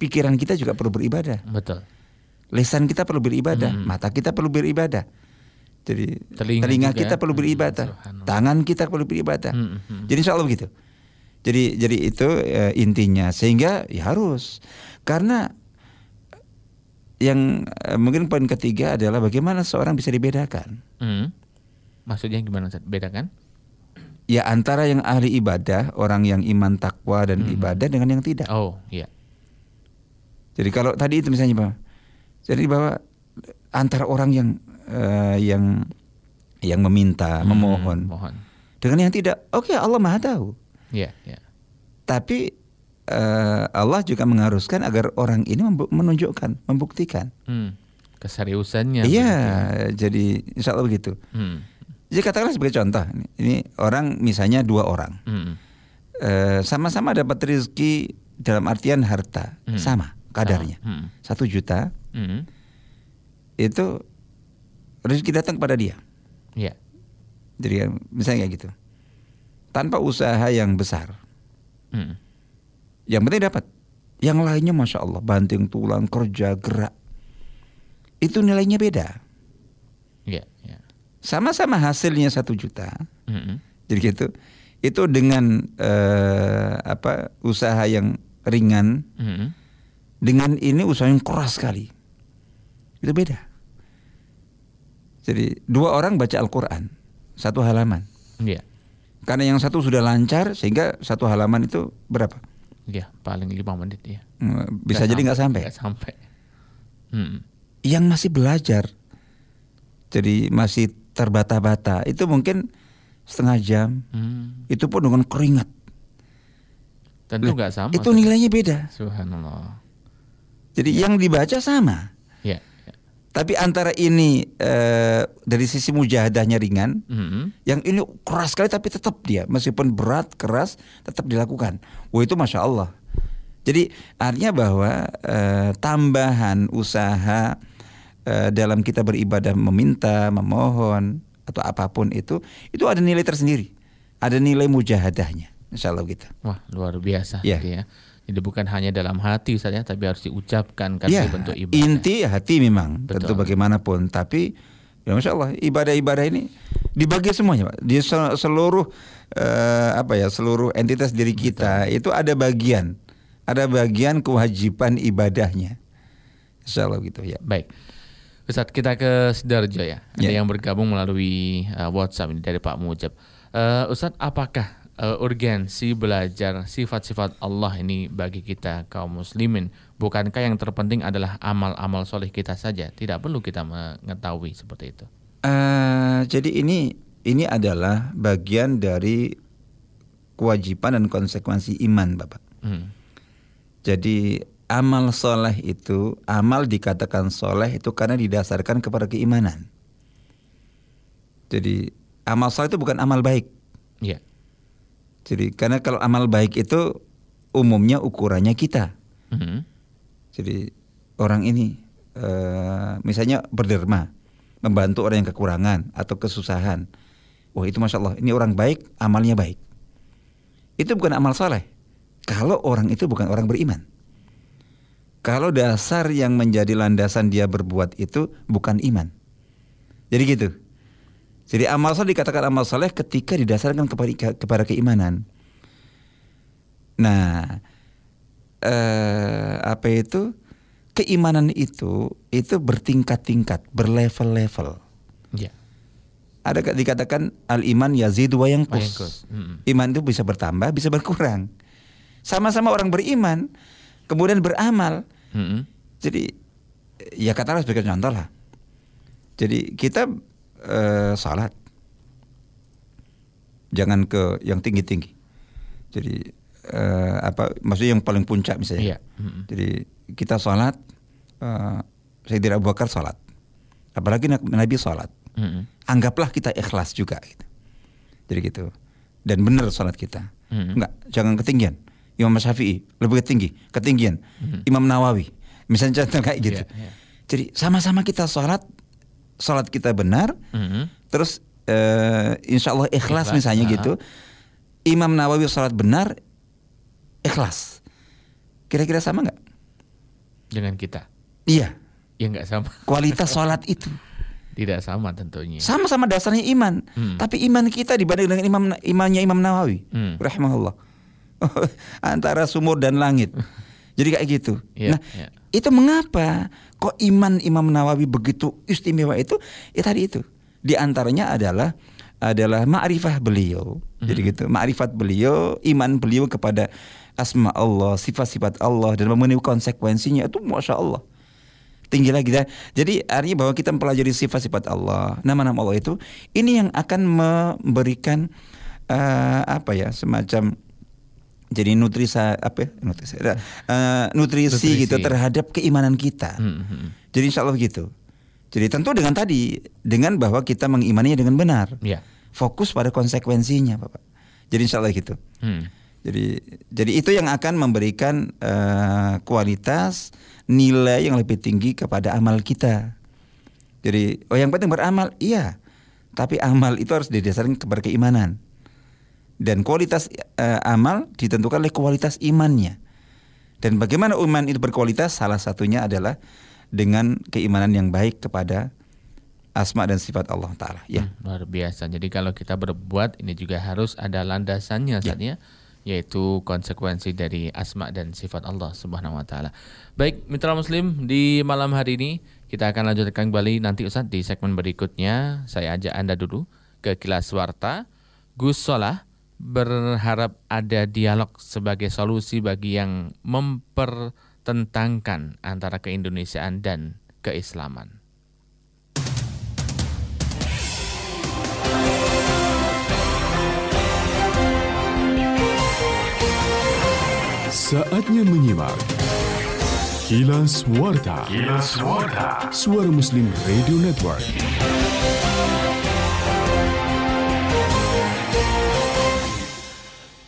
Pikiran kita juga perlu beribadah. Betul. Lisan kita perlu beribadah, hmm. mata kita perlu beribadah. Jadi telinga, telinga kita perlu beribadah, hmm. tangan kita perlu beribadah. Hmm. Hmm. Jadi insya Allah begitu. Jadi jadi itu e, intinya. Sehingga ya harus, karena yang eh, mungkin poin ketiga adalah bagaimana seorang bisa dibedakan. Hmm. Maksudnya gimana? Bedakan? Ya antara yang ahli ibadah, orang yang iman takwa dan hmm. ibadah dengan yang tidak. Oh iya. Jadi kalau tadi itu misalnya bahwa, jadi bahwa antara orang yang eh, yang yang meminta, hmm, memohon, mohon. dengan yang tidak. Oke, okay, Allah Maha Tahu. Iya. Yeah, yeah. Tapi Allah juga mengharuskan agar orang ini menunjukkan, membuktikan hmm, keseriusannya. Iya, begitu. Jadi insya Allah begitu. Hmm. Jadi katakanlah sebagai contoh, ini orang misalnya dua orang, hmm. e, sama-sama dapat rezeki dalam artian harta, hmm. sama kadarnya, satu hmm. juta, hmm. itu rezeki datang kepada dia. Iya. Jadi misalnya kayak gitu, tanpa usaha yang besar. Hmm. Yang penting dapat. Yang lainnya masya Allah, banting tulang, kerja, gerak. Itu nilainya beda. Yeah, yeah. Sama-sama hasilnya satu juta. Mm-hmm. Jadi gitu. Itu dengan eh, apa usaha yang ringan. Mm-hmm. Dengan ini usaha yang keras sekali. Itu beda. Jadi dua orang baca Al-Quran satu halaman. Yeah. Karena yang satu sudah lancar sehingga satu halaman itu berapa? Ya paling lima menit ya. Bisa gak jadi nggak sampai. Gak sampai. Hmm. Yang masih belajar, jadi masih terbata-bata, itu mungkin setengah jam. Hmm. Itu pun dengan keringat. Tentu nggak sama. Itu nilainya beda. Subhanallah. Jadi ya. yang dibaca sama. Ya. ya. Tapi antara ini eh, dari sisi mujahadahnya ringan, hmm. yang ini keras sekali tapi tetap dia meskipun berat keras tetap dilakukan. Wah itu masya Allah. Jadi artinya bahwa eh, tambahan usaha eh, dalam kita beribadah, meminta, memohon atau apapun itu, itu ada nilai tersendiri, ada nilai mujahadahnya. Insya Allah gitu. Wah luar biasa ya. Gitu ya. Jadi bukan hanya dalam hati saja, tapi harus diucapkan karena ya, bentuk ibadah. Inti hati memang. Betul. Tentu bagaimanapun. Tapi ya masya Allah ibadah-ibadah ini dibagi semuanya, Pak. Di seluruh eh, apa ya seluruh entitas diri kita. Betul. Itu ada bagian. Ada bagian kewajiban ibadahnya. Insyaallah gitu ya. Baik. Ustaz, kita ke Sidoarjo ya. Ada ya. yang bergabung melalui uh, WhatsApp ini dari Pak Mujab. Uh, Ustaz, apakah uh, urgensi belajar sifat-sifat Allah ini bagi kita kaum muslimin? Bukankah yang terpenting adalah amal-amal soleh kita saja? Tidak perlu kita mengetahui seperti itu. Uh, jadi ini ini adalah bagian dari kewajiban dan konsekuensi iman, Bapak. Hmm. Jadi amal soleh itu, amal dikatakan soleh itu karena didasarkan kepada keimanan. Jadi amal soleh itu bukan amal baik. Ya. Jadi karena kalau amal baik itu umumnya ukurannya kita. Mm-hmm. Jadi orang ini uh, misalnya berderma, membantu orang yang kekurangan atau kesusahan. Wah itu masya Allah, ini orang baik, amalnya baik. Itu bukan amal soleh. Kalau orang itu bukan orang beriman. Kalau dasar yang menjadi landasan dia berbuat itu bukan iman. Jadi gitu. Jadi amal saleh dikatakan amal saleh ketika didasarkan kepada, kepada keimanan. Nah, eh, apa itu? Keimanan itu itu bertingkat-tingkat, berlevel-level. Ya. Ada dikatakan al-iman yazid wa yanqus. Iman itu bisa bertambah, bisa berkurang. Sama-sama orang beriman, kemudian beramal. Mm-hmm. Jadi ya katalah sebagai contoh lah. Jadi kita eh, salat, jangan ke yang tinggi-tinggi. Jadi eh, apa maksudnya yang paling puncak misalnya. Yeah. Mm-hmm. Jadi kita salat, eh, Sayyidina Abu Bakar salat, apalagi Nabi salat. Mm-hmm. Anggaplah kita ikhlas juga. Gitu. Jadi gitu. Dan benar salat kita. Mm-hmm. Enggak, jangan ketinggian. Imam Syafi'i lebih tinggi, ketinggian. Mm-hmm. Imam Nawawi, misalnya contoh kayak gitu. Yeah, yeah. Jadi sama-sama kita salat. Salat kita benar, mm-hmm. terus uh, insya Allah ikhlas, ikhlas misalnya nah. gitu. Imam Nawawi salat benar, ikhlas. Kira-kira sama nggak? Dengan kita? Iya. Ya nggak sama. Kualitas salat itu tidak sama tentunya. Sama-sama dasarnya iman, mm. tapi iman kita dibanding dengan imam imannya Imam Nawawi, mm. rahimahullah, antara sumur dan langit. Jadi kayak gitu. Yeah, nah yeah. itu mengapa? Kok iman Imam Nawawi begitu istimewa itu? Ya tadi itu. Di antaranya adalah adalah ma'rifah beliau. Mm-hmm. Jadi gitu, ma'rifat beliau, iman beliau kepada asma Allah, sifat-sifat Allah dan memenuhi konsekuensinya itu Masya Allah. Tinggi lagi dah. Jadi artinya bahwa kita mempelajari sifat-sifat Allah, nama-nama Allah itu, ini yang akan memberikan uh, apa ya, semacam jadi nutrisa apa ya, nutrisa, uh, nutrisi, nutrisi gitu terhadap keimanan kita. Mm-hmm. Jadi insya Allah begitu. Jadi tentu dengan tadi, dengan bahwa kita mengimaninya dengan benar, yeah. fokus pada konsekuensinya, Bapak. Jadi insya Allah gitu. Mm. Jadi jadi itu yang akan memberikan uh, kualitas nilai yang lebih tinggi kepada amal kita. Jadi oh yang penting beramal, iya. Tapi amal itu harus didasarkan kepada keimanan. Dan kualitas uh, amal ditentukan oleh kualitas imannya. Dan bagaimana iman itu berkualitas? Salah satunya adalah dengan keimanan yang baik kepada asma dan sifat Allah Ta'ala. Ya. Hmm, luar biasa. Jadi kalau kita berbuat ini juga harus ada landasannya saatnya, ya. Yaitu konsekuensi dari asma dan sifat Allah Subhanahu Wa Ta'ala. Baik mitra muslim, di malam hari ini kita akan lanjutkan kembali nanti Ustaz di segmen berikutnya. Saya ajak Anda dulu ke kilas warta. Gus Solah berharap ada dialog sebagai solusi bagi yang mempertentangkan antara keindonesiaan dan keislaman. Saatnya menyimak Kilas Warta. Kilas Warta. Suara Muslim Radio Network.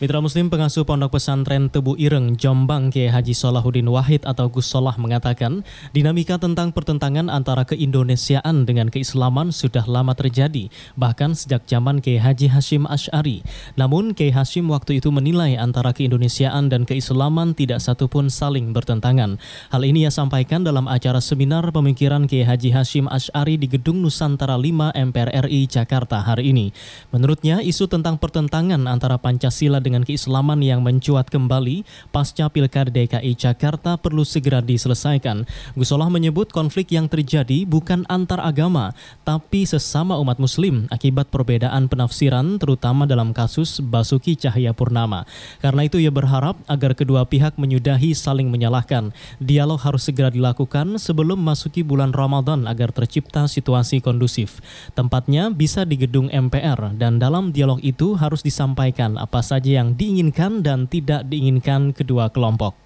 Mitra Muslim, pengasuh Pondok Pesantren Tebu Ireng, Jombang, Kyai Haji Solahudin Wahid atau Gus Solah mengatakan, dinamika tentang pertentangan antara keindonesiaan dengan keislaman sudah lama terjadi, bahkan sejak zaman Kyai Haji Hasyim Asy'ari. Namun, Kyai Hasyim waktu itu menilai antara keindonesiaan dan keislaman tidak satupun saling bertentangan. Hal ini ia sampaikan dalam acara seminar pemikiran Kyai Haji Hasyim Asy'ari di Gedung Nusantara lima M P R R I Jakarta hari ini. Menurutnya, isu tentang pertentangan antara Pancasila dengan dengan keislaman yang mencuat kembali pasca Pilkada D K I Jakarta perlu segera diselesaikan. Gus Solah menyebut konflik yang terjadi bukan antar agama, tapi sesama umat muslim akibat perbedaan penafsiran terutama dalam kasus Basuki Cahaya Purnama. Karena itu ia berharap agar kedua pihak menyudahi saling menyalahkan. Dialog harus segera dilakukan sebelum masuki bulan Ramadan agar tercipta situasi kondusif. Tempatnya bisa di gedung M P R dan dalam dialog itu harus disampaikan apa saja yang yang diinginkan dan tidak diinginkan kedua kelompok.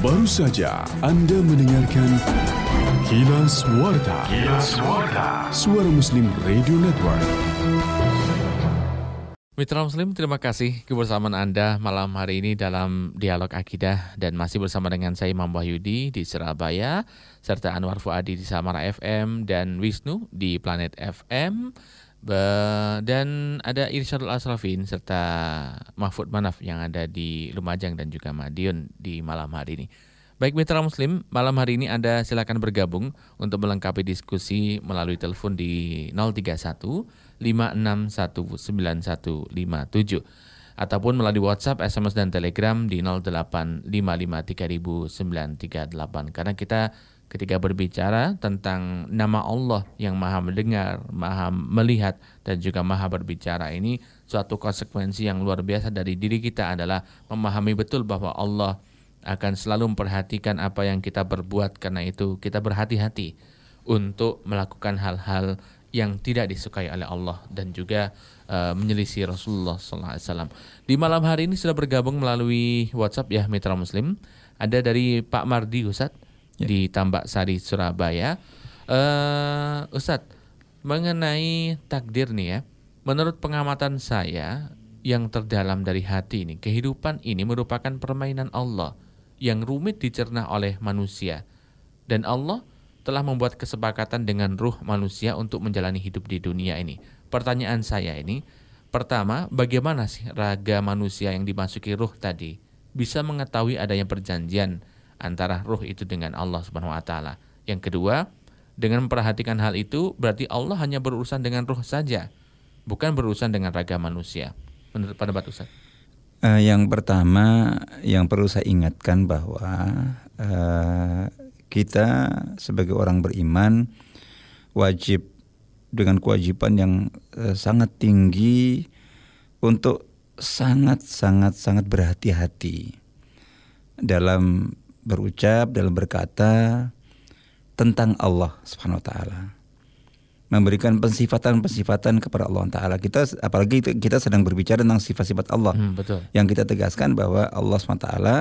Baru saja Anda mendengarkan Kilas Warta. Kilas Warta. Suara Muslim Radio Network. Mitra Muslim, terima kasih kebersamaan Anda malam hari ini dalam Dialog Akidah dan masih bersama dengan saya Imam Wahyudi di Surabaya serta Anwar Fuadi di Samara F M dan Wisnu di Planet F M dan ada Irsyadul Asrofin serta Mahfud Manaf yang ada di Lumajang dan juga Madiun di malam hari ini. Baik mitra muslim, malam hari ini Anda silakan bergabung untuk melengkapi diskusi melalui telepon di nol tiga satu lima enam satu sembilan satu lima tujuh ataupun melalui WhatsApp, S M S dan Telegram di nol delapan lima lima tiga nol nol sembilan tiga delapan. Karena kita ketika berbicara tentang nama Allah yang Maha mendengar, Maha melihat dan juga Maha berbicara ini, suatu konsekuensi yang luar biasa dari diri kita adalah memahami betul bahwa Allah akan selalu memperhatikan apa yang kita perbuat. Karena itu kita berhati-hati untuk melakukan hal-hal yang tidak disukai oleh Allah dan juga uh, menyelisih Rasulullah shallallahu alaihi wasallam. Di malam hari ini sudah bergabung melalui WhatsApp ya mitra muslim, ada dari Pak Mardi Ustadz ya, di Tambak Sari Surabaya. uh, Ustadz, mengenai takdir nih ya, menurut pengamatan saya yang terdalam dari hati ini, kehidupan ini merupakan permainan Allah yang rumit dicerna oleh manusia, dan Allah telah membuat kesepakatan dengan ruh manusia untuk menjalani hidup di dunia ini. Pertanyaan saya ini, pertama, bagaimana sih raga manusia yang dimasuki ruh tadi bisa mengetahui adanya perjanjian antara ruh itu dengan Allah Subhanahu wa taala? Yang kedua, dengan memperhatikan hal itu berarti Allah hanya berurusan dengan ruh saja, bukan berurusan dengan raga manusia. Menurut pendapat Ustaz, uh, yang pertama yang perlu saya ingatkan bahwa uh, kita sebagai orang beriman wajib dengan kewajiban yang uh, sangat tinggi untuk sangat-sangat-sangat berhati-hati dalam berucap, dalam berkata tentang Allah Subhanahu wa taala, memberikan pensifatan-pensifatan kepada Allah Ta'ala. Kita, apalagi kita sedang berbicara tentang sifat-sifat Allah. Hmm, betul. Yang kita tegaskan bahwa Allah Subhanahu wa taala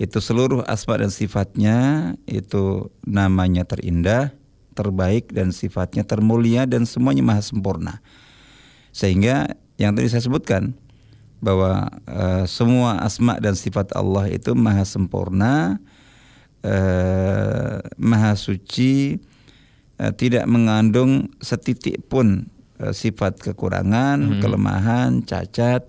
itu seluruh asma dan sifatnya, itu namanya terindah, terbaik, dan sifatnya termulia, dan semuanya maha sempurna. Sehingga yang tadi saya sebutkan, bahwa uh, semua asma dan sifat Allah itu maha sempurna, uh, maha suci, tidak mengandung setitik pun uh, sifat kekurangan, hmm. kelemahan, cacat,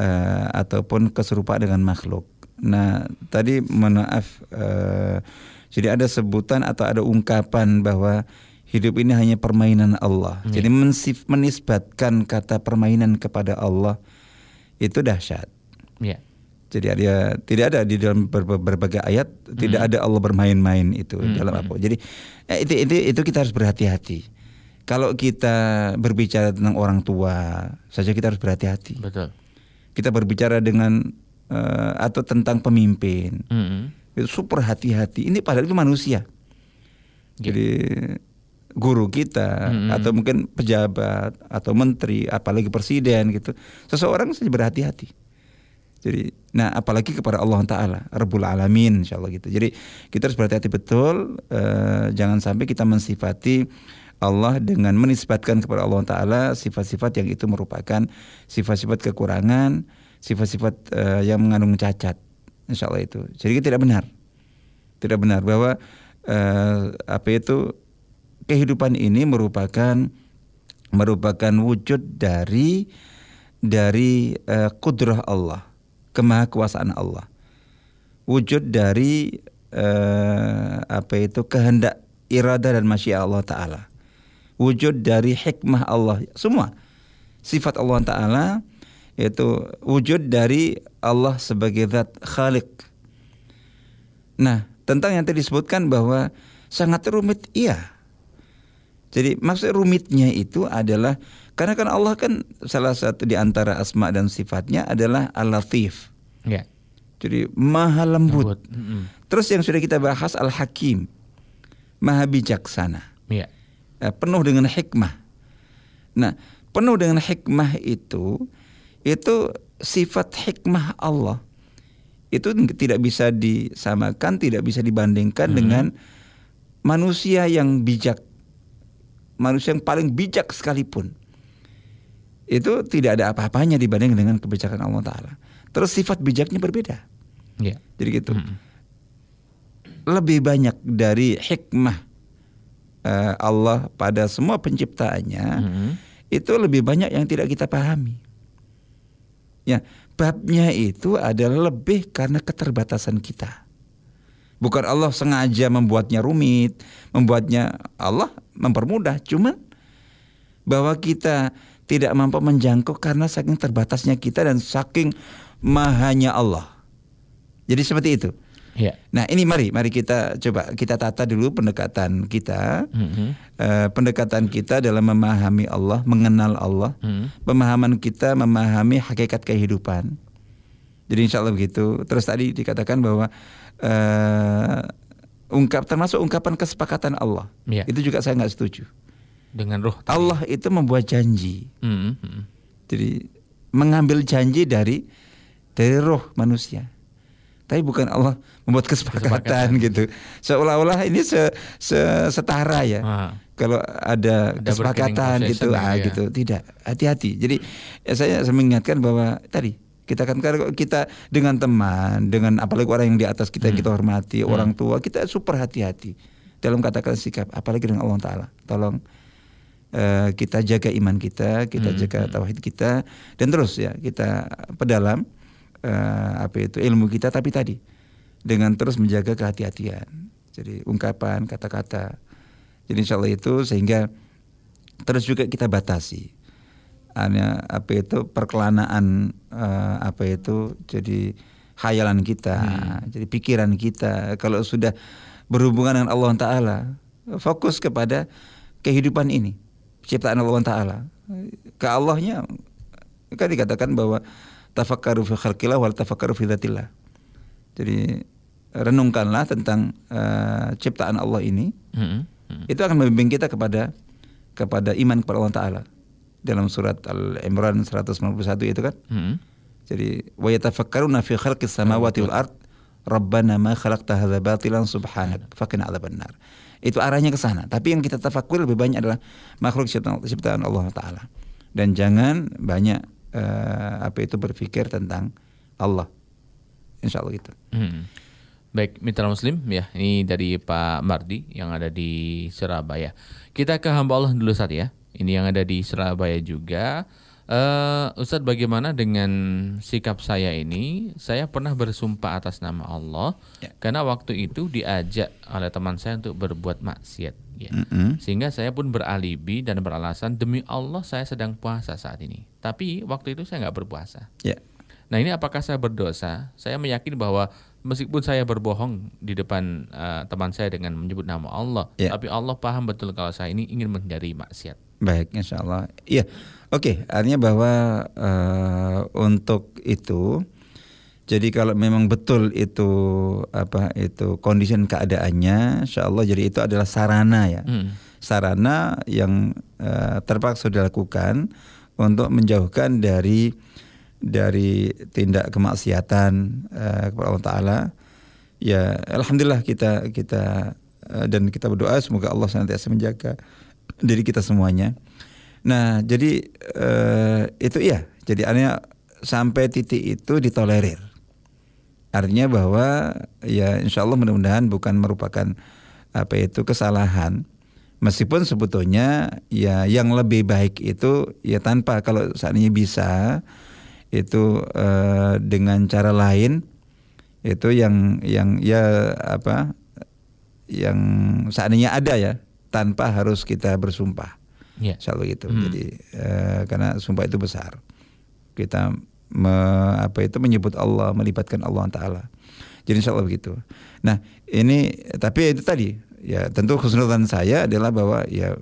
uh, ataupun keserupaan dengan makhluk. Nah, tadi mohon maaf, uh, jadi ada sebutan atau ada ungkapan bahwa hidup ini hanya permainan Allah. Hmm. Jadi mensif, menisbatkan kata permainan kepada Allah itu dahsyat. Yeah. Jadi ada, tidak ada di dalam berbagai ayat, hmm. tidak ada Allah bermain-main itu hmm. dalam apa. Jadi itu, itu itu kita harus berhati-hati. Kalau kita berbicara tentang orang tua saja kita harus berhati-hati. Betul. Kita berbicara dengan uh, atau tentang pemimpin hmm. itu super hati-hati. Ini padahal itu manusia. Yeah. Jadi guru kita hmm. atau mungkin pejabat atau menteri, apalagi presiden gitu, seseorang saja berhati-hati. Jadi, nah apalagi kepada Allah Ta'ala Rabbul Alamin, insyaallah gitu. Jadi kita harus berhati-hati betul, eh, jangan sampai kita mensifati Allah dengan menisbatkan kepada Allah Ta'ala sifat-sifat yang itu merupakan sifat-sifat kekurangan, sifat-sifat eh, yang mengandung cacat, insyaallah itu. Jadi tidak benar, tidak benar bahwa eh, apa itu kehidupan ini merupakan merupakan wujud dari dari eh, kudrah Allah, kemahakuasaan Allah, wujud dari eh, apa itu kehendak, irada dan masyiat Allah Ta'ala, wujud dari hikmah Allah. Semua sifat Allah Ta'ala itu wujud dari Allah sebagai zat khalik. Nah, tentang yang tadi disebutkan bahwa sangat rumit, iya. Jadi maksud rumitnya itu adalah karena kan Allah kan salah satu di antara asma dan sifatnya adalah Al-Latif. Ya. Jadi maha lembut. lembut. Mm-hmm. Terus yang sudah kita bahas Al-Hakim, maha bijaksana. Ya. Penuh dengan hikmah. Nah, penuh dengan hikmah itu itu sifat hikmah Allah. Itu tidak bisa disamakan, tidak bisa dibandingkan mm-hmm. dengan manusia yang bijak. Manusia yang paling bijak sekalipun itu tidak ada apa-apanya dibanding dengan kebijakan Allah Ta'ala. Terus sifat bijaknya berbeda ya. Jadi gitu hmm. lebih banyak dari hikmah uh, Allah pada semua penciptaannya hmm. itu lebih banyak yang tidak kita pahami ya. Babnya itu adalah lebih karena keterbatasan kita. Bukan Allah sengaja membuatnya rumit, membuatnya Allah mempermudah. Cuman bahwa kita tidak mampu menjangkau karena saking terbatasnya kita dan saking mahanya Allah. Jadi seperti itu. Ya. Nah ini mari, mari kita coba kita tata dulu pendekatan kita, mm-hmm. uh, pendekatan kita dalam memahami Allah, mengenal Allah, mm-hmm. pemahaman kita memahami hakikat kehidupan. Jadi insya Allah begitu. Terus tadi dikatakan bahwa uh, ungkap termasuk ungkapan kesepakatan Allah, ya. Itu juga saya nggak setuju. Dengan roh tadi. Allah itu membuat janji, mm-hmm. jadi mengambil janji dari dari roh manusia. Tapi bukan Allah membuat kesepakatan, kesepakatan. gitu. Seolah-olah ini se, se, setara ya. Aha. Kalau ada, ada kesepakatan gitu, ah, ya. gitu, tidak. Hati-hati. Jadi ya saya mengingatkan bahwa tadi kita kan kita dengan teman, dengan apalagi orang yang di atas kita hmm. kita hormati, hmm. orang tua kita super hati-hati dalam katakan sikap, apalagi dengan Allah Taala. Tolong uh, kita jaga iman kita, kita hmm. jaga tauhid kita, dan terus ya kita pedalam. Uh, apa itu ilmu kita, tapi tadi dengan terus menjaga kehati-hatian, jadi ungkapan, kata-kata, jadi insya Allah itu sehingga terus juga kita batasi Anya, apa itu perkelanaan uh, apa itu jadi khayalan kita, hmm. jadi pikiran kita kalau sudah berhubungan dengan Allah Taala, fokus kepada kehidupan ini ciptaan Allah Taala, ke Allahnya kan dikatakan bahwa tafakkaru fi khalqillah wal tafakkaru fi dzatillah. Jadi renungkanlah tentang uh, ciptaan Allah ini. Mm-hmm. Mm-hmm. Itu akan membimbing kita kepada kepada iman kepada Allah Taala. Dalam surat Al-Imran seratus sembilan puluh satu itu kan. Mm-hmm. Jadi wa yatafakkaruna fi khalqis samawati wal ard rabbana ma khalaqta hadza batilan subhanak faqina adzabannar. Itu arahnya ke sana. Tapi yang kita tafakkur lebih banyak adalah makhluk ciptaan Allah Taala. Dan jangan banyak Uh, apa itu berpikir tentang Allah, insya Allah gitu. Hmm. Baik mitra Muslim, ya ini dari Pak Mardi yang ada di Surabaya. Kita ke hamba Allah dulu saat ya. Ini yang ada di Surabaya juga. Uh, Ustaz bagaimana dengan sikap saya ini? Saya pernah bersumpah atas nama Allah, ya. Karena waktu itu diajak oleh teman saya untuk berbuat maksiat, ya. Mm-hmm. Sehingga saya pun beralibi dan beralasan demi Allah saya sedang puasa saat ini. Tapi waktu itu saya nggak berpuasa. Yeah. Nah ini apakah saya berdosa? Saya meyakini bahwa meskipun saya berbohong di depan uh, teman saya dengan menyebut nama Allah, yeah. tapi Allah paham betul kalau saya ini ingin menghindari maksiat. Baik, insya Allah. Iya, yeah. oke. Okay. Artinya bahwa uh, untuk itu, jadi kalau memang betul itu apa itu kondisi keadaannya, insya Allah jadi itu adalah sarana ya, hmm. sarana yang uh, terpaksa dilakukan untuk menjauhkan dari dari tindak kemaksiatan uh, kepada Allah Taala. Ya, alhamdulillah kita kita uh, dan kita berdoa semoga Allah senantiasa menjaga diri kita semuanya. Nah, jadi uh, itu iya. Jadi artinya sampai titik itu ditolerir. Artinya bahwa ya insya Allah mudah-mudahan bukan merupakan apa itu kesalahan, meskipun sebetulnya ya yang lebih baik itu ya tanpa, kalau seandainya bisa itu eh, dengan cara lain itu yang yang ya apa yang seandainya ada ya tanpa harus kita bersumpah, yeah. insya Allah gitu. Hmm. Jadi eh, karena sumpah itu besar kita. Me, apa itu menyebut Allah, melibatkan Allah Taala. Jadi insya Allah begitu. Nah ini tapi itu tadi ya tentu khusnudzan saya adalah bahwa ya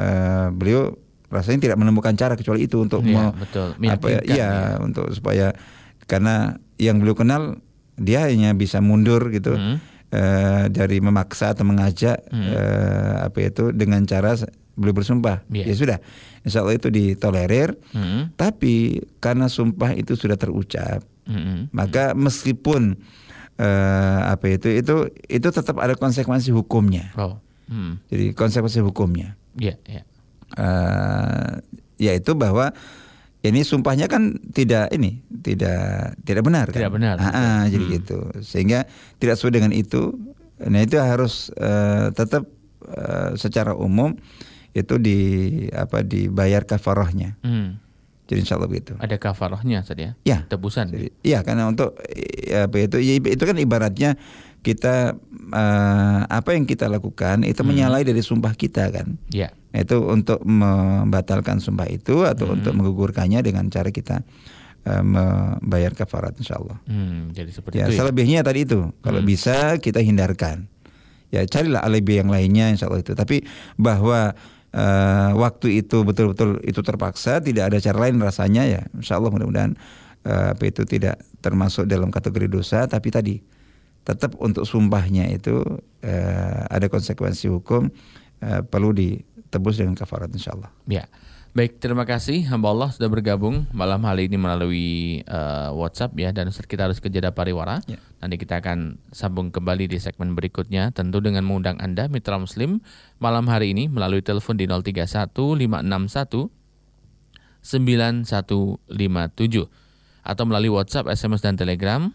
uh, beliau rasanya tidak menemukan cara kecuali itu untuk ya, mau betul. Apa ya, ya untuk supaya karena yang beliau kenal dia hanya bisa mundur gitu hmm. uh, dari memaksa atau mengajak hmm. uh, apa itu dengan cara beliau bersumpah, yeah. ya sudah, insya Allah itu ditolerir. Mm-hmm. Tapi karena sumpah itu sudah terucap, mm-hmm. maka meskipun uh, apa itu itu itu tetap ada konsekuensi hukumnya. Oh. Mm-hmm. Jadi konsekuensi hukumnya, yeah, yeah. Uh, yaitu bahwa ini sumpahnya kan tidak ini tidak tidak benar, tidak kan? benar, ah, jadi mm-hmm. gitu, sehingga tidak sesuai dengan itu. Nah itu harus uh, tetap uh, secara umum. Itu di apa dibayar kafarahnya. Hmm. Jadi insya Allah begitu. Ada kafarahnya saja. Ya. Tebusan. Iya karena untuk ya, apa itu ya, itu kan ibaratnya kita uh, apa yang kita lakukan itu hmm. menyalahi dari sumpah kita kan. Yeah. Itu untuk membatalkan sumpah itu atau hmm. untuk menggugurkannya dengan cara kita uh, membayar kafarat insyaallah. Hmm, jadi seperti ya, itu. Selebihnya ya? Tadi itu kalau hmm. bisa kita hindarkan. Ya carilah alibi yang lainnya insyaallah itu. Tapi bahwa uh, waktu itu betul-betul itu terpaksa, tidak ada cara lain rasanya ya. Insyaallah mudah-mudahan uh, itu tidak termasuk dalam kategori dosa. Tapi tadi tetap untuk sumpahnya itu uh, ada konsekuensi hukum uh, perlu ditebus dengan kafarat insyaallah. Ya. Baik, terima kasih hamba Allah sudah bergabung malam hari ini melalui uh, WhatsApp ya, dan kita harus ke jeda pariwara. Ya. Nanti kita akan sambung kembali di segmen berikutnya tentu dengan mengundang Anda mitra muslim malam hari ini melalui telepon di nol tiga satu lima enam satu sembilan satu lima tujuh atau melalui WhatsApp, S M S dan Telegram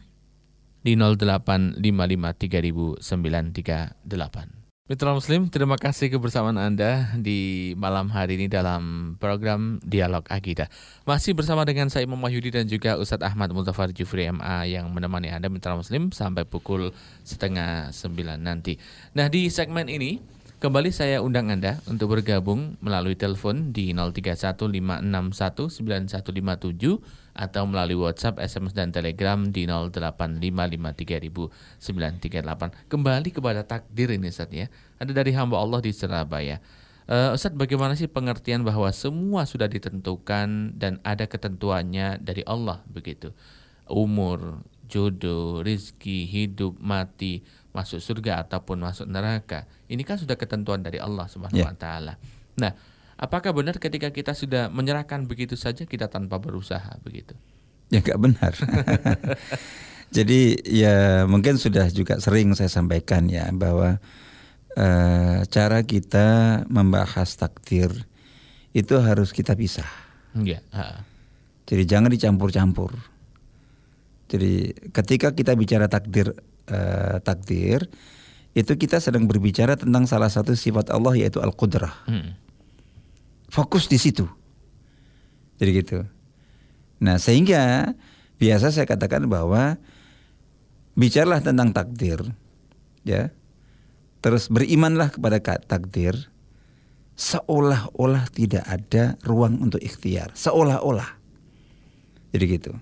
di nol delapan lima lima tiga nol nol sembilan tiga delapan. Mitra Muslim, terima kasih kebersamaan Anda di malam hari ini dalam program Dialog Akidah. Masih bersama dengan saya Imam Wahyudi dan juga Ustadz Ahmad Muzhafar Jufri M A yang menemani Anda Mitra Muslim sampai pukul setengah sembilan nanti. Nah di segmen ini kembali saya undang Anda untuk bergabung melalui telepon di nol tiga satu lima enam satu sembilan satu lima tujuh atau melalui WhatsApp, S M S dan Telegram di nol delapan lima lima tiga nol nol sembilan tiga delapan. Kembali kepada takdir ini Ustaz ya. Ada dari hamba Allah di Surabaya. Uh, Ustaz, bagaimana sih pengertian bahwa semua sudah ditentukan dan ada ketentuannya dari Allah begitu. Umur, jodoh, rizki, hidup, mati, masuk surga ataupun masuk neraka. Ini kan sudah ketentuan dari Allah Subhanahu wa taala. Nah, apakah benar ketika kita sudah menyerahkan begitu saja kita tanpa berusaha begitu? Ya enggak benar. Jadi ya mungkin sudah juga sering saya sampaikan ya bahwa uh, cara kita membahas takdir itu harus kita pisah. Ya. Ha. Jadi jangan dicampur-campur. Jadi ketika kita bicara takdir uh, takdir itu kita sedang berbicara tentang salah satu sifat Allah yaitu al-qudrah. Hmm. Fokus di situ, jadi gitu. Nah sehingga biasa saya katakan bahwa bicaralah tentang takdir, ya. Terus berimanlah kepada takdir, seolah-olah tidak ada ruang untuk ikhtiar, seolah-olah, jadi gitu.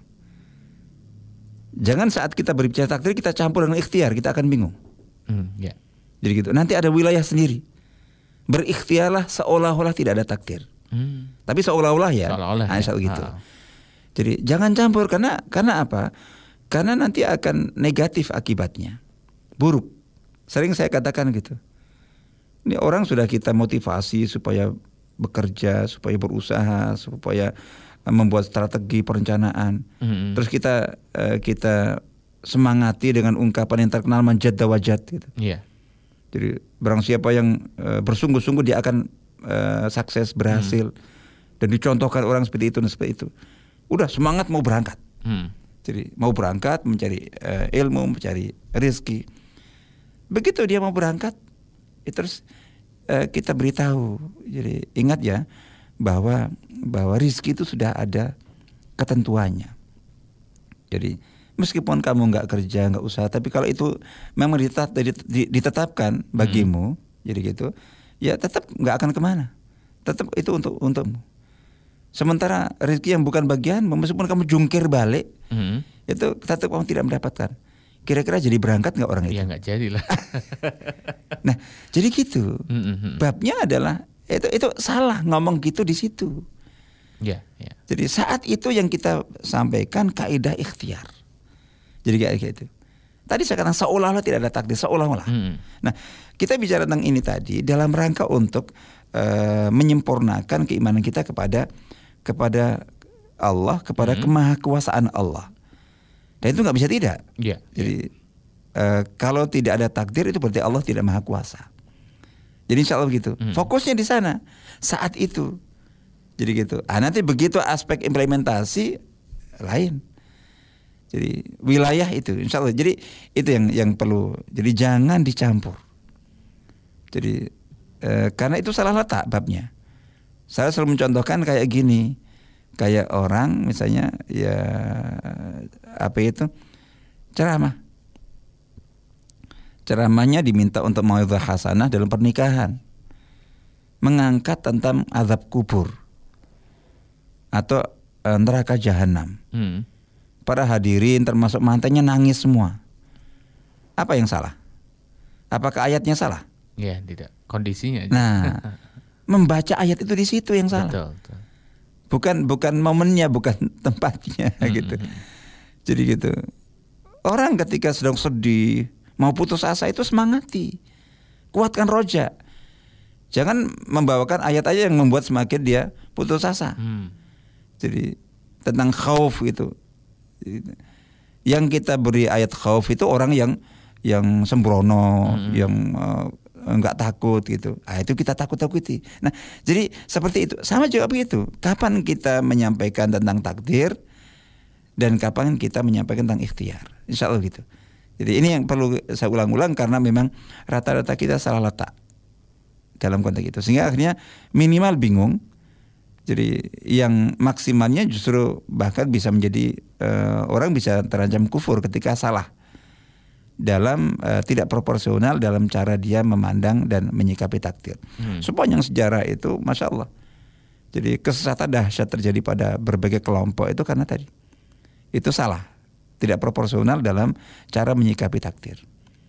Jangan saat kita berbicara takdir kita campur dengan ikhtiar, kita akan bingung. Hmm, yeah. Jadi gitu. Nanti ada wilayah sendiri. Berikhtiarlah seolah-olah tidak ada takdir, hmm. tapi seolah-olah ya, seolah-olah nah, ya. Gitu. Ah. Jadi jangan campur karena karena apa? Karena nanti akan negatif akibatnya, buruk. Sering saya katakan gitu. Ini orang sudah kita motivasi supaya bekerja, supaya berusaha, supaya membuat strategi perencanaan. Hmm. Terus kita kita semangati dengan ungkapan yang terkenal manjadda wajad gitu. Yeah. Jadi barang siapa yang e, bersungguh-sungguh dia akan e, sukses, berhasil. Hmm. Dan dicontohkan orang seperti itu dan seperti itu. Udah semangat mau berangkat. Hmm. Jadi mau berangkat mencari e, ilmu, mencari rezeki. Begitu dia mau berangkat, ya terus e, kita beritahu. Jadi ingat ya bahwa bahwa rezeki itu sudah ada ketentuannya. Jadi meskipun kamu nggak kerja, nggak usaha, tapi kalau itu memang ditetap, ditetapkan bagimu, hmm. jadi gitu, ya tetap nggak akan kemana, tetap itu untuk untukmu. Sementara rezeki yang bukan bagianmu, meskipun kamu jungkir balik, hmm. itu tetap kamu tidak mendapatkan. Kira-kira jadi berangkat nggak orang itu? Ya nggak jadilah. Nah, jadi gitu. Hmm, hmm. Babnya adalah itu itu salah ngomong gitu di situ. Ya, ya. Jadi saat itu yang kita sampaikan kaidah ikhtiar. Jadi kayak itu. Tadi saya katakan seolah-olah tidak ada takdir, seolah-olah. Hmm. Nah, kita bicara tentang ini tadi dalam rangka untuk uh, menyempurnakan keimanan kita kepada kepada Allah, kepada hmm. kemahakuasaan Allah. Dan itu nggak bisa tidak. Yeah. Jadi uh, kalau tidak ada takdir itu berarti Allah tidak maha kuasa. Jadi insya Allah begitu. Hmm. Fokusnya di sana saat itu. Jadi gitu. Ah nanti begitu aspek implementasi lain. Jadi wilayah itu insya Allah. Jadi itu yang yang perlu. Jadi jangan dicampur. Jadi eh, karena itu salah letak babnya. Saya selalu mencontohkan kayak gini. Kayak orang misalnya ya apa itu ceramah. ceramahnya diminta untuk mauizah hasanah dalam pernikahan, mengangkat tentang azab kubur atau neraka jahanam. Hmm. Para hadirin termasuk mantannya nangis semua. Apa yang salah? Apakah ayatnya salah? Ya, tidak. Kondisinya aja. Nah, membaca ayat itu di situ yang salah. Betul, betul. Bukan bukan momennya, bukan tempatnya hmm. gitu. Jadi gitu. Orang ketika sedang sedih, mau putus asa itu semangati. Kuatkan roja. Jangan membawakan ayat aja yang membuat semakin dia putus asa. Hmm. Jadi tentang khauf itu. Yang kita beri ayat khauf itu orang yang yang sembrono, hmm. yang uh, enggak takut gitu. Ah, itu kita takut-takuti. Nah, jadi seperti itu. Sama juga begitu. Kapan kita menyampaikan tentang takdir dan kapan kita menyampaikan tentang ikhtiar. Insya Allah gitu. Jadi ini yang perlu saya ulang-ulang karena memang rata-rata kita salah letak dalam konteks itu. Sehingga akhirnya minimal bingung. Jadi yang maksimalnya justru bahkan bisa menjadi uh, orang bisa terancam kufur ketika salah dalam uh, tidak proporsional dalam cara dia memandang dan menyikapi takdir. Hmm. Sepanjang sejarah itu Masya Allah. Jadi kesesatan dahsyat terjadi pada berbagai kelompok itu karena tadi itu salah, tidak proporsional dalam cara menyikapi takdir.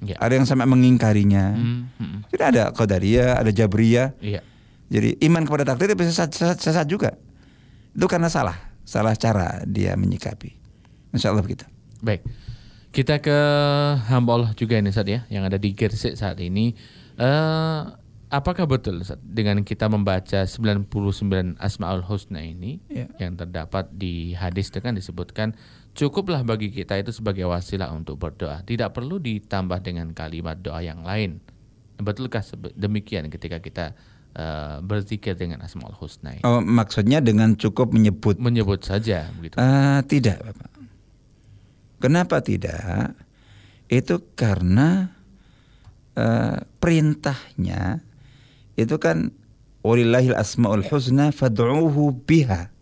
Ya. Ada yang sampai mengingkarinya. Hmm. Hmm. Jadi ada Qadariyah, ada Jabriyah. Ya. Jadi iman kepada takdir bisa sesat, sesat, sesat juga. Itu karena salah, salah cara dia menyikapi. Masya Allah begitu. Baik. Kita ke hamba Allah juga ini Ustaz ya, yang ada di Gresik saat ini. Uh, apakah betul Ustaz dengan kita membaca sembilan puluh sembilan Asmaul Husna ini ya, yang terdapat di hadis itu kan disebutkan cukuplah bagi kita itu sebagai wasilah untuk berdoa, tidak perlu ditambah dengan kalimat doa yang lain. Betulkah demikian ketika kita uh, berzikir dengan Asmaul Husna ini? Oh, maksudnya dengan cukup menyebut menyebut saja begitu. Uh, tidak, Bapak. Kenapa tidak? Itu karena uh, perintahnya itu kan walillahil asmaul husna fad'uhu biha.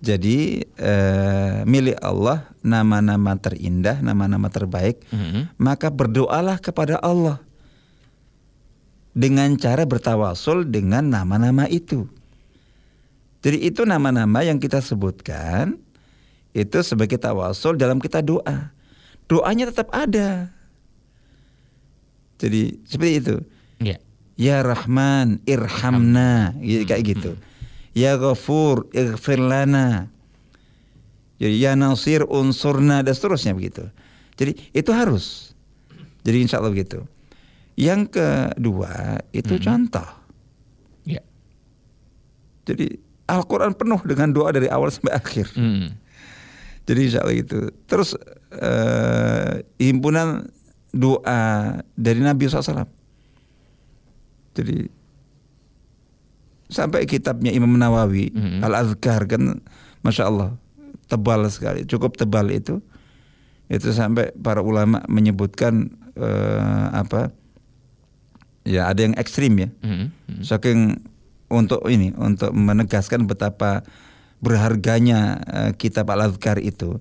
Jadi uh, milik Allah nama-nama terindah, nama-nama terbaik, mm-hmm. maka berdoalah kepada Allah dengan cara bertawasul dengan nama-nama itu. Jadi itu nama-nama yang kita sebutkan itu sebagai tawasul dalam kita doa. Doanya tetap ada. Jadi seperti itu. Ya, ya Rahman irhamna, ya, kayak gitu. Ya Ghafur ighfir lana. Ya Nasir unsurna dan seterusnya begitu. Jadi itu harus. Jadi insya Allah begitu. Yang kedua itu hmm. contoh. Ya. Jadi Al-Quran penuh dengan doa dari awal sampai akhir. Hmm. Jadi insya Allah itu. Terus uh, himpunan doa dari Nabi shallallahu alaihi wasallam. Jadi sampai kitabnya Imam Nawawi mm-hmm. Al-Adhkar kan, Masya Allah, tebal sekali, cukup tebal itu. Itu sampai para ulama menyebutkan uh, apa? Ya ada yang ekstrim ya. Mm-hmm. Saking untuk ini, untuk menegaskan betapa berharganya uh, kitab Al-Adhkar itu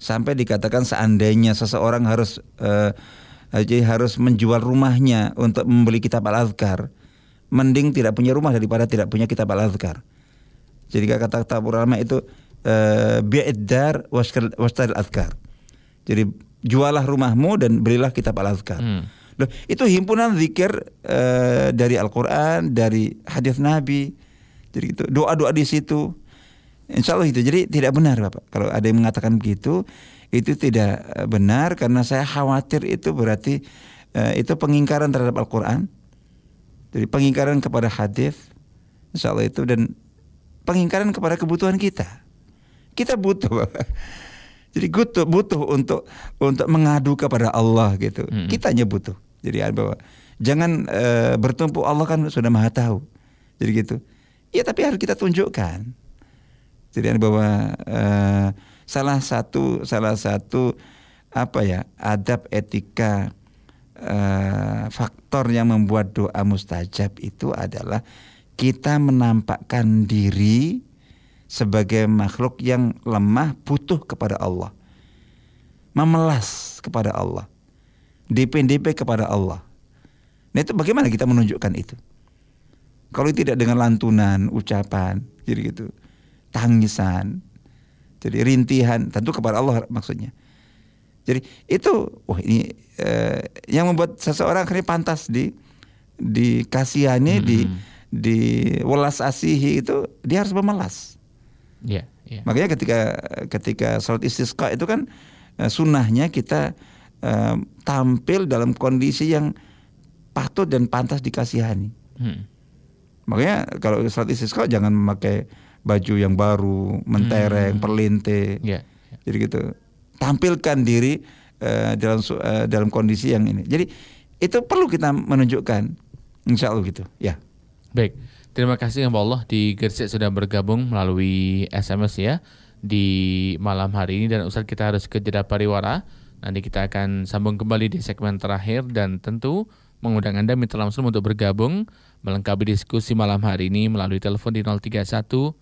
sampai dikatakan seandainya seseorang harus uh, jadi harus menjual rumahnya untuk membeli kitab Al-Adhkar, mending tidak punya rumah daripada tidak punya kitab Al-Adhkar. Jadi kata-kata ulama itu uh, bi'iddar wastaril adhkar. Jadi jualah rumahmu dan belilah kitab Al-Adhkar. Hmm. Loh, itu himpunan zikir uh, dari Al-Quran, dari hadis Nabi. Jadi itu doa-doa di situ. Insya Allah itu. Jadi tidak benar Bapak kalau ada yang mengatakan begitu. Itu tidak benar karena saya khawatir itu berarti uh, itu pengingkaran terhadap Al-Quran. Jadi pengingkaran kepada hadis, insya Allah itu, dan pengingkaran kepada kebutuhan kita. Kita butuh Bapak. Jadi butuh, butuh untuk untuk mengadu kepada Allah gitu. Hmm. Kita hanya butuh. Jadi Bapak jangan uh, bertumpu, Allah kan sudah Maha tahu. Jadi gitu. Ya tapi harus kita tunjukkan. Jadi bahwa uh, salah satu salah satu apa ya adab etika uh, faktor yang membuat doa mustajab itu adalah kita menampakkan diri sebagai makhluk yang lemah, butuh kepada Allah, memelas kepada Allah, D P D P kepada Allah. Nah itu bagaimana kita menunjukkan itu? Kalau tidak dengan lantunan, ucapan, jadi gitu, tangisan, jadi rintihan, tentu kepada Allah maksudnya. Jadi itu, wah ini eh, yang membuat seseorang akhirnya pantas di dikasihani, mm-hmm. di di welas asihi itu dia harus memelas. Yeah, yeah. Makanya ketika ketika salat istisqa itu kan sunnahnya kita eh, tampil dalam kondisi yang patut dan pantas dikasihani. Mm. Makanya kalau salat istisqa jangan memakai baju yang baru, mentereng, mm-hmm. perlinte, yeah, yeah. jadi gitu. Tampilkan diri uh, dalam uh, dalam kondisi yang ini. Jadi itu perlu kita menunjukkan, insya Allah gitu. Ya. Baik, terima kasih ya Allah di Gresik sudah bergabung melalui S M S ya di malam hari ini, dan Ustaz kita harus ke jeda pariwara. Nanti kita akan sambung kembali di segmen terakhir, dan tentu mengundang Anda mitra langsung untuk bergabung melengkapi diskusi malam hari ini melalui telepon di nol tiga satu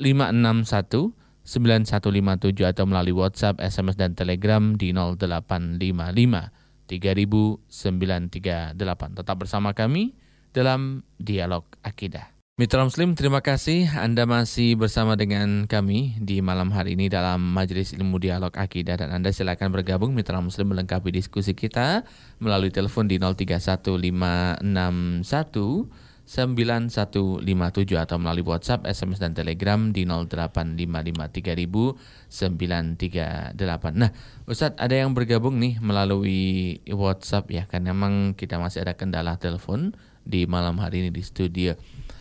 lima enam satu sembilan satu lima tujuh atau melalui WhatsApp, S M S dan Telegram di nol delapan lima lima tiga nol sembilan tiga delapan. Tetap bersama kami dalam Dialog Akidah. Mitra Muslim, terima kasih Anda masih bersama dengan kami di malam hari ini dalam Majelis Ilmu Dialog Akidah, dan Anda silakan bergabung Mitra Muslim melengkapi diskusi kita melalui telepon di nol tiga satu lima enam satu sembilan satu lima tujuh atau melalui WhatsApp, S M S dan Telegram di nol delapan lima lima tiga nol sembilan tiga delapan. Nah, Ustadz ada yang bergabung nih melalui WhatsApp ya, karena memang kita masih ada kendala telepon di malam hari ini di studio.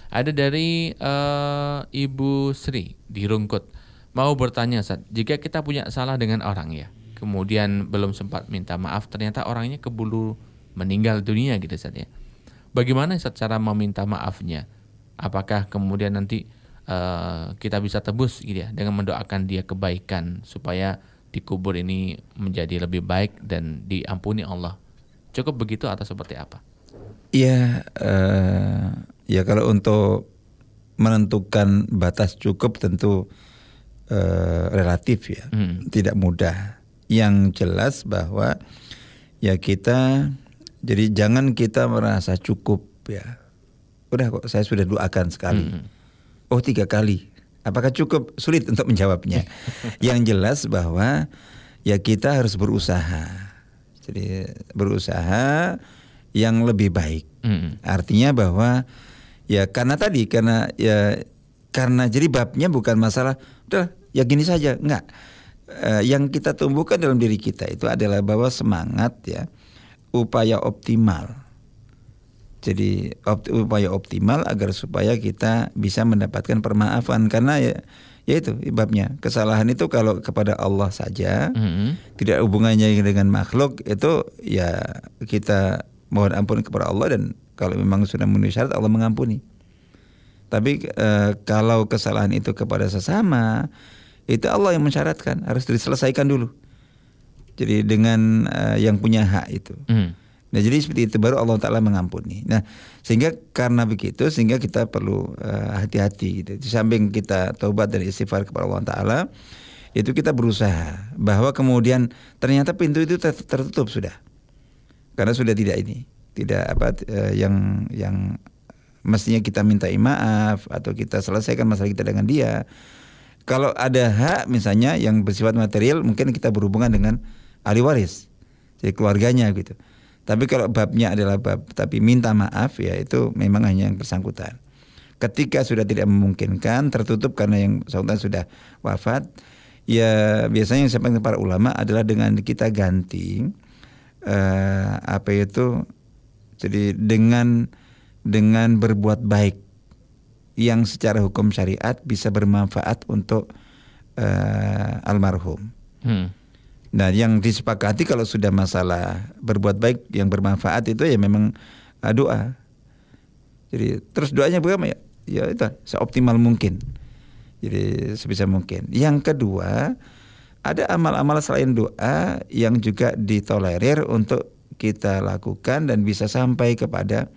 Ada dari uh, Ibu Sri di Rungkut. Mau bertanya Ustadz, jika kita punya salah dengan orang ya, kemudian belum sempat minta maaf, ternyata orangnya keburu meninggal dunia gitu Ustadz ya, bagaimana secara meminta maafnya? Apakah kemudian nanti uh, kita bisa tebus gitu ya, dengan mendoakan dia kebaikan supaya dikubur ini menjadi lebih baik dan diampuni Allah? Cukup begitu atau seperti apa? Iya, uh, ya kalau untuk menentukan batas cukup tentu uh, relatif ya, hmm. tidak mudah. Yang jelas bahwa ya kita, jadi jangan kita merasa cukup ya. Udah kok saya sudah doakan sekali. Mm-hmm. Oh tiga kali. Apakah cukup? Sulit untuk menjawabnya. Yang jelas bahwa ya kita harus berusaha. Jadi berusaha yang lebih baik. Mm-hmm. Artinya bahwa ya karena tadi karena ya karena jadi babnya bukan masalah udah ya gini saja. Enggak. Eh, yang kita tumbuhkan dalam diri kita itu adalah bahwa semangat ya. Upaya optimal, jadi op, upaya optimal agar supaya kita bisa mendapatkan permaafan, karena ya, ya itu ibabnya kesalahan itu kalau kepada Allah saja, mm-hmm. tidak hubungannya dengan makhluk, itu ya kita mohon ampun kepada Allah, dan kalau memang sudah memenuhi syarat Allah mengampuni. Tapi eh, kalau kesalahan itu kepada sesama, itu Allah yang mensyaratkan harus diselesaikan dulu. Jadi dengan uh, yang punya hak itu. Mm. Nah jadi seperti itu baru Allah Ta'ala mengampuni. Nah sehingga karena begitu sehingga kita perlu uh, hati-hati gitu. Di samping kita taubat dan istighfar kepada Allah Ta'ala, itu kita berusaha bahwa kemudian ternyata pintu itu tertutup sudah. Karena sudah tidak ini, tidak apa uh, yang yang mestinya kita mintai maaf atau kita selesaikan masalah kita dengan dia. Kalau ada hak misalnya yang bersifat material mungkin kita berhubungan dengan ahli waris, jadi keluarganya gitu. Tapi kalau babnya adalah bab tapi minta maaf ya, itu memang hanya yang bersangkutan. Ketika sudah tidak memungkinkan, tertutup karena yang bersangkutan sudah wafat, ya biasanya yang disampaikan para ulama adalah dengan kita ganti eh, apa itu, jadi dengan dengan berbuat baik yang secara hukum syariat bisa bermanfaat untuk eh, almarhum. Hmm. Nah, yang disepakati kalau sudah masalah berbuat baik yang bermanfaat itu ya memang doa. Jadi terus doanya bagaimana ya? Ya itu seoptimal mungkin. Jadi sebisa mungkin. Yang kedua, ada amal-amal selain doa yang juga ditolerir untuk kita lakukan dan bisa sampai kepada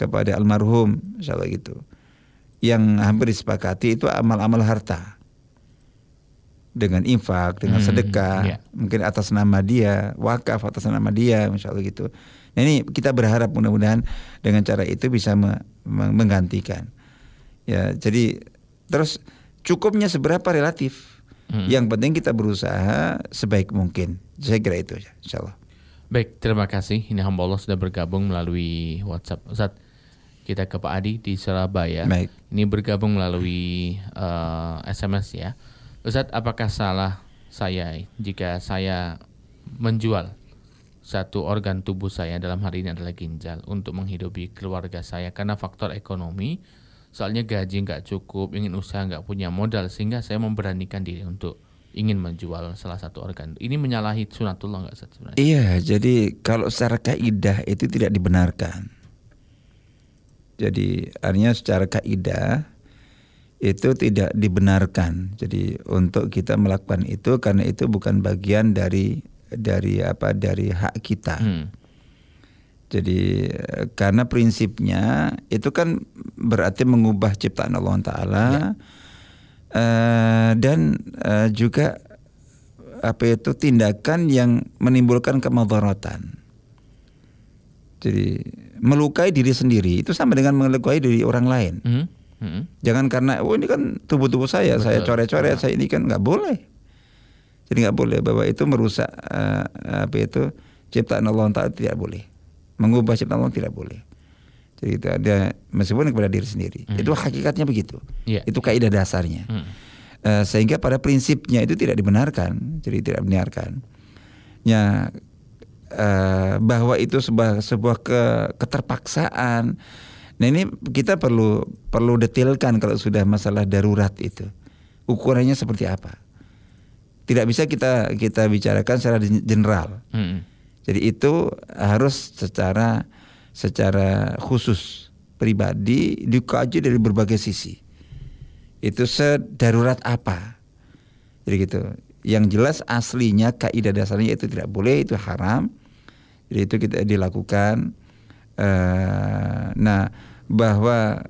kepada almarhum, insyaallah gitu. Yang hampir disepakati itu amal-amal harta. dengan infak, dengan hmm, sedekah, yeah. mungkin atas nama dia, wakaf atas nama dia, insya Allah gitu. Nah ini kita berharap mudah-mudahan dengan cara itu bisa me- menggantikan. Ya, jadi terus cukupnya seberapa relatif. Hmm. Yang penting kita berusaha sebaik mungkin. Saya kira itu ya, insya Allah. Baik, terima kasih. Ini hamba Allah sudah bergabung melalui WhatsApp. Ustaz, kita ke Pak Adi di Surabaya. Baik. Ini bergabung melalui uh, S M S ya. Ustaz, apakah salah saya jika saya menjual satu organ tubuh saya, dalam hari ini adalah ginjal, untuk menghidupi keluarga saya karena faktor ekonomi, soalnya gaji nggak cukup, ingin usaha nggak punya modal, sehingga saya memberanikan diri untuk ingin menjual salah satu organ. Ini menyalahi sunatullah nggak Ustaz sebenarnya? Iya, jadi kalau secara kaidah itu tidak dibenarkan. Jadi artinya secara kaidah itu tidak dibenarkan. Jadi untuk kita melakukan itu karena itu bukan bagian dari dari apa dari hak kita. Hmm. Jadi karena prinsipnya itu kan berarti mengubah ciptaan Allah Taala ya. uh, dan uh, juga apa itu tindakan yang menimbulkan kemadaratan. Jadi melukai diri sendiri itu sama dengan melukai diri orang lain. Hmm. Hmm. Jangan karena oh ini kan tubuh-tubuh saya, betul, saya coret-coret, nah. saya ini kan nggak boleh. Jadi nggak boleh bahwa itu merusak uh, apa itu ciptaan Allah Taala, tidak boleh. Mengubah ciptaan Allah tidak boleh. Jadi itu ada meskipun kepada diri sendiri. Hmm. Itu hakikatnya begitu. Yeah. Itu kaidah dasarnya. Hmm. Uh, sehingga pada prinsipnya itu tidak dibenarkan. Jadi tidak dibenarkan. Ya uh, bahwa itu sebuah sebuah ke, keterpaksaan. Nah ini kita perlu perlu detailkan kalau sudah masalah darurat itu ukurannya seperti apa. Tidak bisa kita kita bicarakan secara general. Hmm. Jadi itu harus secara secara khusus pribadi dikaji dari berbagai sisi. Itu sedarurat apa. Jadi gitu. Yang jelas aslinya kaidah dasarnya itu tidak boleh, itu haram. Jadi itu kita dilakukan. Nah, bahwa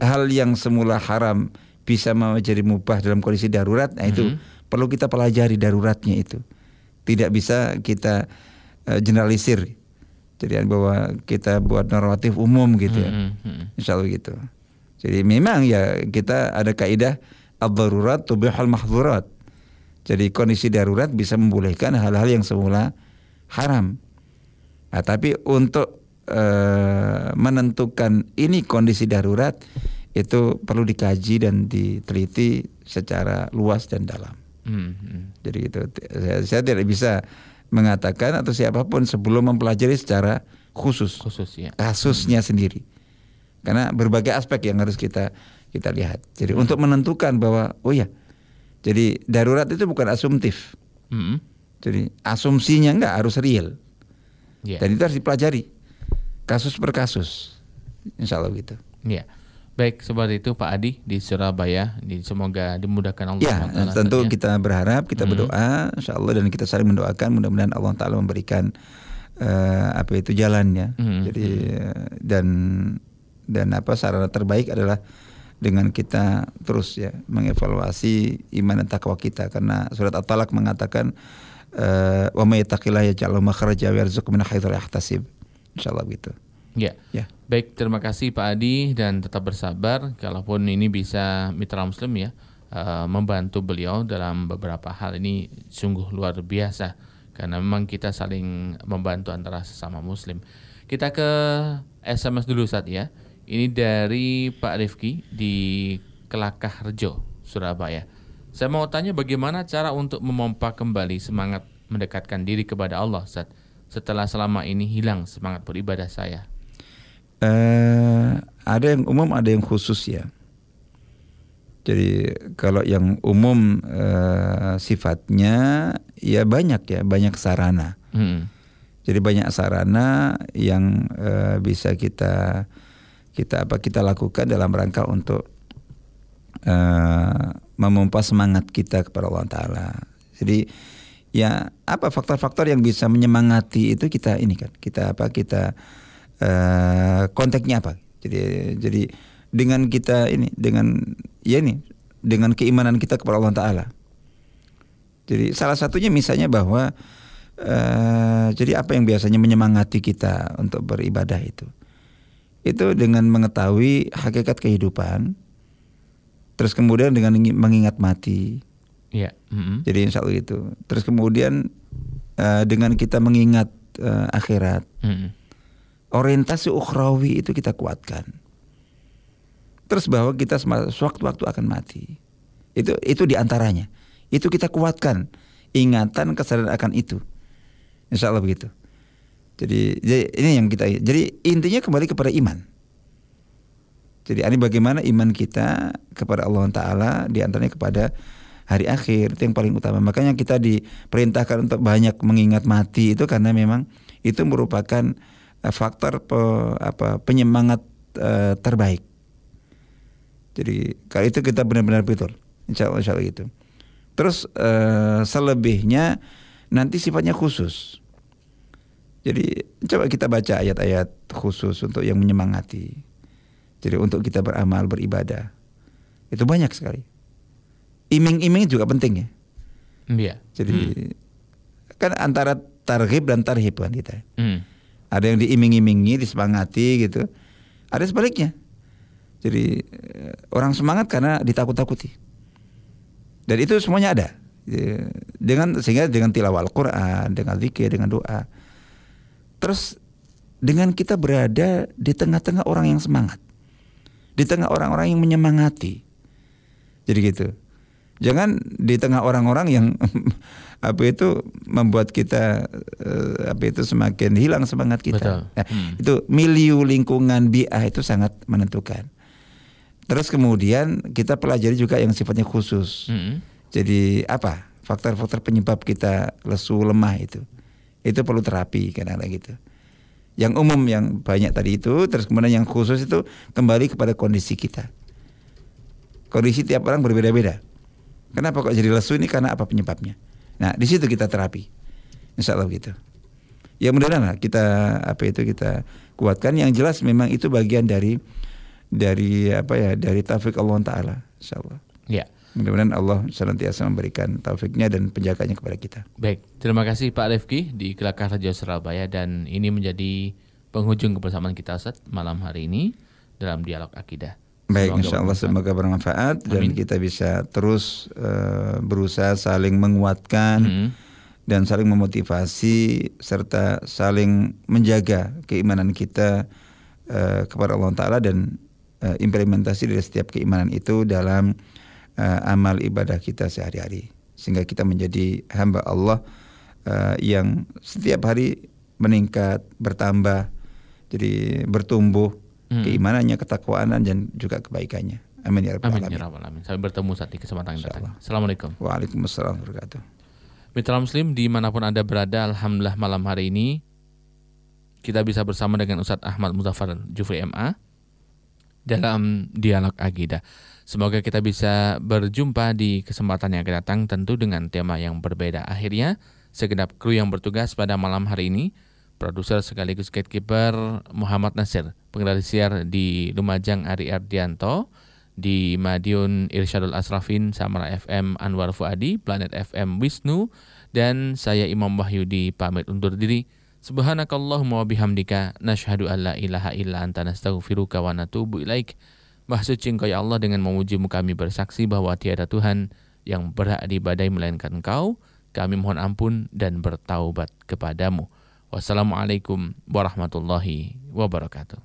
hal yang semula haram bisa menjadi mubah dalam kondisi darurat, nah itu mm-hmm. perlu kita pelajari daruratnya itu. Tidak bisa kita uh, generalisir. Jadi bahwa kita buat normatif umum gitu ya. Mm-hmm. Insya Allah gitu. Jadi memang ya kita ada kaidah ad-darurat tubihul mahdzurat. Jadi kondisi darurat bisa membolehkan hal-hal yang semula haram. Nah, tapi untuk Uh, menentukan ini kondisi darurat itu perlu dikaji dan diteliti secara luas dan dalam. Mm-hmm. Jadi itu saya, saya tidak bisa mengatakan atau siapapun sebelum mempelajari secara khusus, khusus ya. kasusnya mm-hmm. sendiri, karena berbagai aspek yang harus kita kita lihat. Jadi mm-hmm. untuk menentukan bahwa oh ya, jadi darurat itu bukan asumtif. Mm-hmm. Jadi asumsinya enggak, harus real. Yeah. Dan itu harus dipelajari. Kasus per kasus, insya Allah gitu. Ya, baik seperti itu Pak Adi di Surabaya. Semoga dimudahkan Allah. Ya, Allah tentu ya. Kita berharap, kita berdoa, mm-hmm. insya Allah, dan kita saling mendoakan. Mudah-mudahan Allah Taala memberikan uh, apa itu jalannya. Mm-hmm. Jadi dan dan apa sarana terbaik adalah dengan kita terus ya mengevaluasi iman dan takwa kita. Karena surat At-Talaq mengatakan wa may yattaqillaha yaj'al lahu makhrajan wa yarzuqhu min haitsu la yahtasib. Insyaallah begitu. Ya. ya. Baik, terima kasih Pak Adi dan tetap bersabar. Kalaupun ini bisa mitra muslim ya uh, membantu beliau dalam beberapa hal, ini sungguh luar biasa karena memang kita saling membantu antara sesama muslim. Kita ke S M S dulu Ustaz ya. Ini dari Pak Rifki di Kelakah Rejo, Surabaya. Saya mau tanya bagaimana cara untuk memompa kembali semangat mendekatkan diri kepada Allah Ustaz, setelah selama ini hilang semangat beribadah saya. Uh, ada yang umum, ada yang khusus ya. Jadi kalau yang umum uh, sifatnya ya banyak ya, banyak sarana. Hmm. Jadi banyak sarana yang uh, bisa kita kita apa kita lakukan dalam rangka untuk uh, memompa semangat kita kepada Allah Taala. Jadi ya apa faktor-faktor yang bisa menyemangati itu kita ini kan kita apa kita uh, konteknya apa, jadi jadi dengan kita ini dengan ya ini dengan keimanan kita kepada Allah Taala, Jadi salah satunya misalnya bahwa uh, jadi apa yang biasanya menyemangati kita untuk beribadah itu, itu dengan mengetahui hakikat kehidupan, terus kemudian dengan mengingat mati. Ya. Mm-hmm. Jadi insya Allah itu. Terus kemudian uh, dengan kita mengingat uh, akhirat, mm-hmm. orientasi ukhrawi itu kita kuatkan. Terus bahwa kita sewaktu-waktu akan mati. Itu itu diantaranya. Itu kita kuatkan ingatan kesadaran akan itu. Insya Allah begitu. Jadi, jadi ini yang kita. Jadi intinya kembali kepada iman. Jadi ini bagaimana iman kita kepada Allah Taala, diantaranya kepada hari akhir, itu yang paling utama. Makanya kita diperintahkan untuk banyak mengingat mati itu karena memang itu merupakan faktor pe, apa, penyemangat uh, terbaik. Jadi kalau itu kita benar-benar betul. Insya Allah, insya Allah itu. Terus uh, selebihnya nanti sifatnya khusus. Jadi coba kita baca ayat-ayat khusus untuk yang menyemangati. Jadi untuk kita beramal, beribadah. Itu banyak sekali. Iming-iming juga penting ya. Iya. Jadi hmm. kan antara targhib dan tarhib kan kita. Hmm. Ada yang diiming-imingi, disemangati gitu. Ada sebaliknya. Jadi orang semangat karena ditakut-takuti. Dan itu semuanya ada. Dengan sehingga dengan tilawah Al-Qur'an, dengan zikir, dengan doa. Terus dengan kita berada di tengah-tengah orang yang semangat, di tengah orang-orang yang menyemangati, jadi gitu. Jangan di tengah orang-orang yang apa itu membuat kita apa itu semakin hilang semangat kita. Nah, hmm. itu milieu lingkungan bi'ah itu sangat menentukan. Terus kemudian kita pelajari juga yang sifatnya khusus. Hmm. Jadi apa faktor-faktor penyebab kita lesu lemah itu? Itu perlu terapi kadang-kadang gitu. Yang umum yang banyak tadi itu, terus kemudian yang khusus itu kembali kepada kondisi kita. Kondisi tiap orang berbeda-beda. Kenapa kok jadi lesu ini? Karena apa penyebabnya? Nah di situ kita terapi, insya Allah gitu. Ya mudah-mudahan kita apa itu kita kuatkan. Yang jelas memang itu bagian dari dari apa ya dari taufik Allah Taala, insya Allah. Ya. Mudah-mudahan Allah senantiasa memberikan taufiknya dan penjaganya kepada kita. Baik, terima kasih Pak Rifki di Kelakar Radio Surabaya, dan ini menjadi penghujung kebersamaan kita Ustaz malam hari ini dalam Dialog Akidah. Baik, insya Allah semoga bermanfaat. Amin. Dan kita bisa terus uh, berusaha saling menguatkan hmm. dan saling memotivasi serta saling menjaga keimanan kita uh, kepada Allah Ta'ala, dan uh, implementasi dari setiap keimanan itu dalam Uh, amal ibadah kita sehari-hari, sehingga kita menjadi hamba Allah uh, yang setiap hari meningkat, bertambah, jadi bertumbuh hmm. keimanannya, ketakwaannya, dan juga kebaikannya. Amin ya rabbal alamin. Sampai bertemu saat di kesempatan yang datang. Assalamualaikum. Waalaikumsalam warahmatullahi wabarakatuh. Mitra Muslim dimanapun Anda berada, alhamdulillah malam hari ini kita bisa bersama dengan Ustadz Ahmad Muzhafar Jufri M A dalam Dialog Akidah. Semoga kita bisa berjumpa di kesempatan yang akan datang, tentu dengan tema yang berbeda. Akhirnya, segenap kru yang bertugas pada malam hari ini, produser sekaligus gatekeeper Muhammad Nasir, pengendali siar di Lumajang Ari Ardianto, di Madiun Irsyadul Asrofin, Samara F M Anwar Fuadi, Planet F M Wisnu, dan saya Imam Wahyudi pamit undur diri. Subhanakallahumma wa bihamdika nasyhadu an la ilaha illa anta nastaghfiruka wa natubu ilaik. Maha suci Engkau ya Allah, dengan memujimu kami bersaksi bahwa tiada Tuhan yang berhak diibadahi melainkan Engkau. Kami mohon ampun dan bertaubat kepadamu. Wassalamualaikum warahmatullahi wabarakatuh.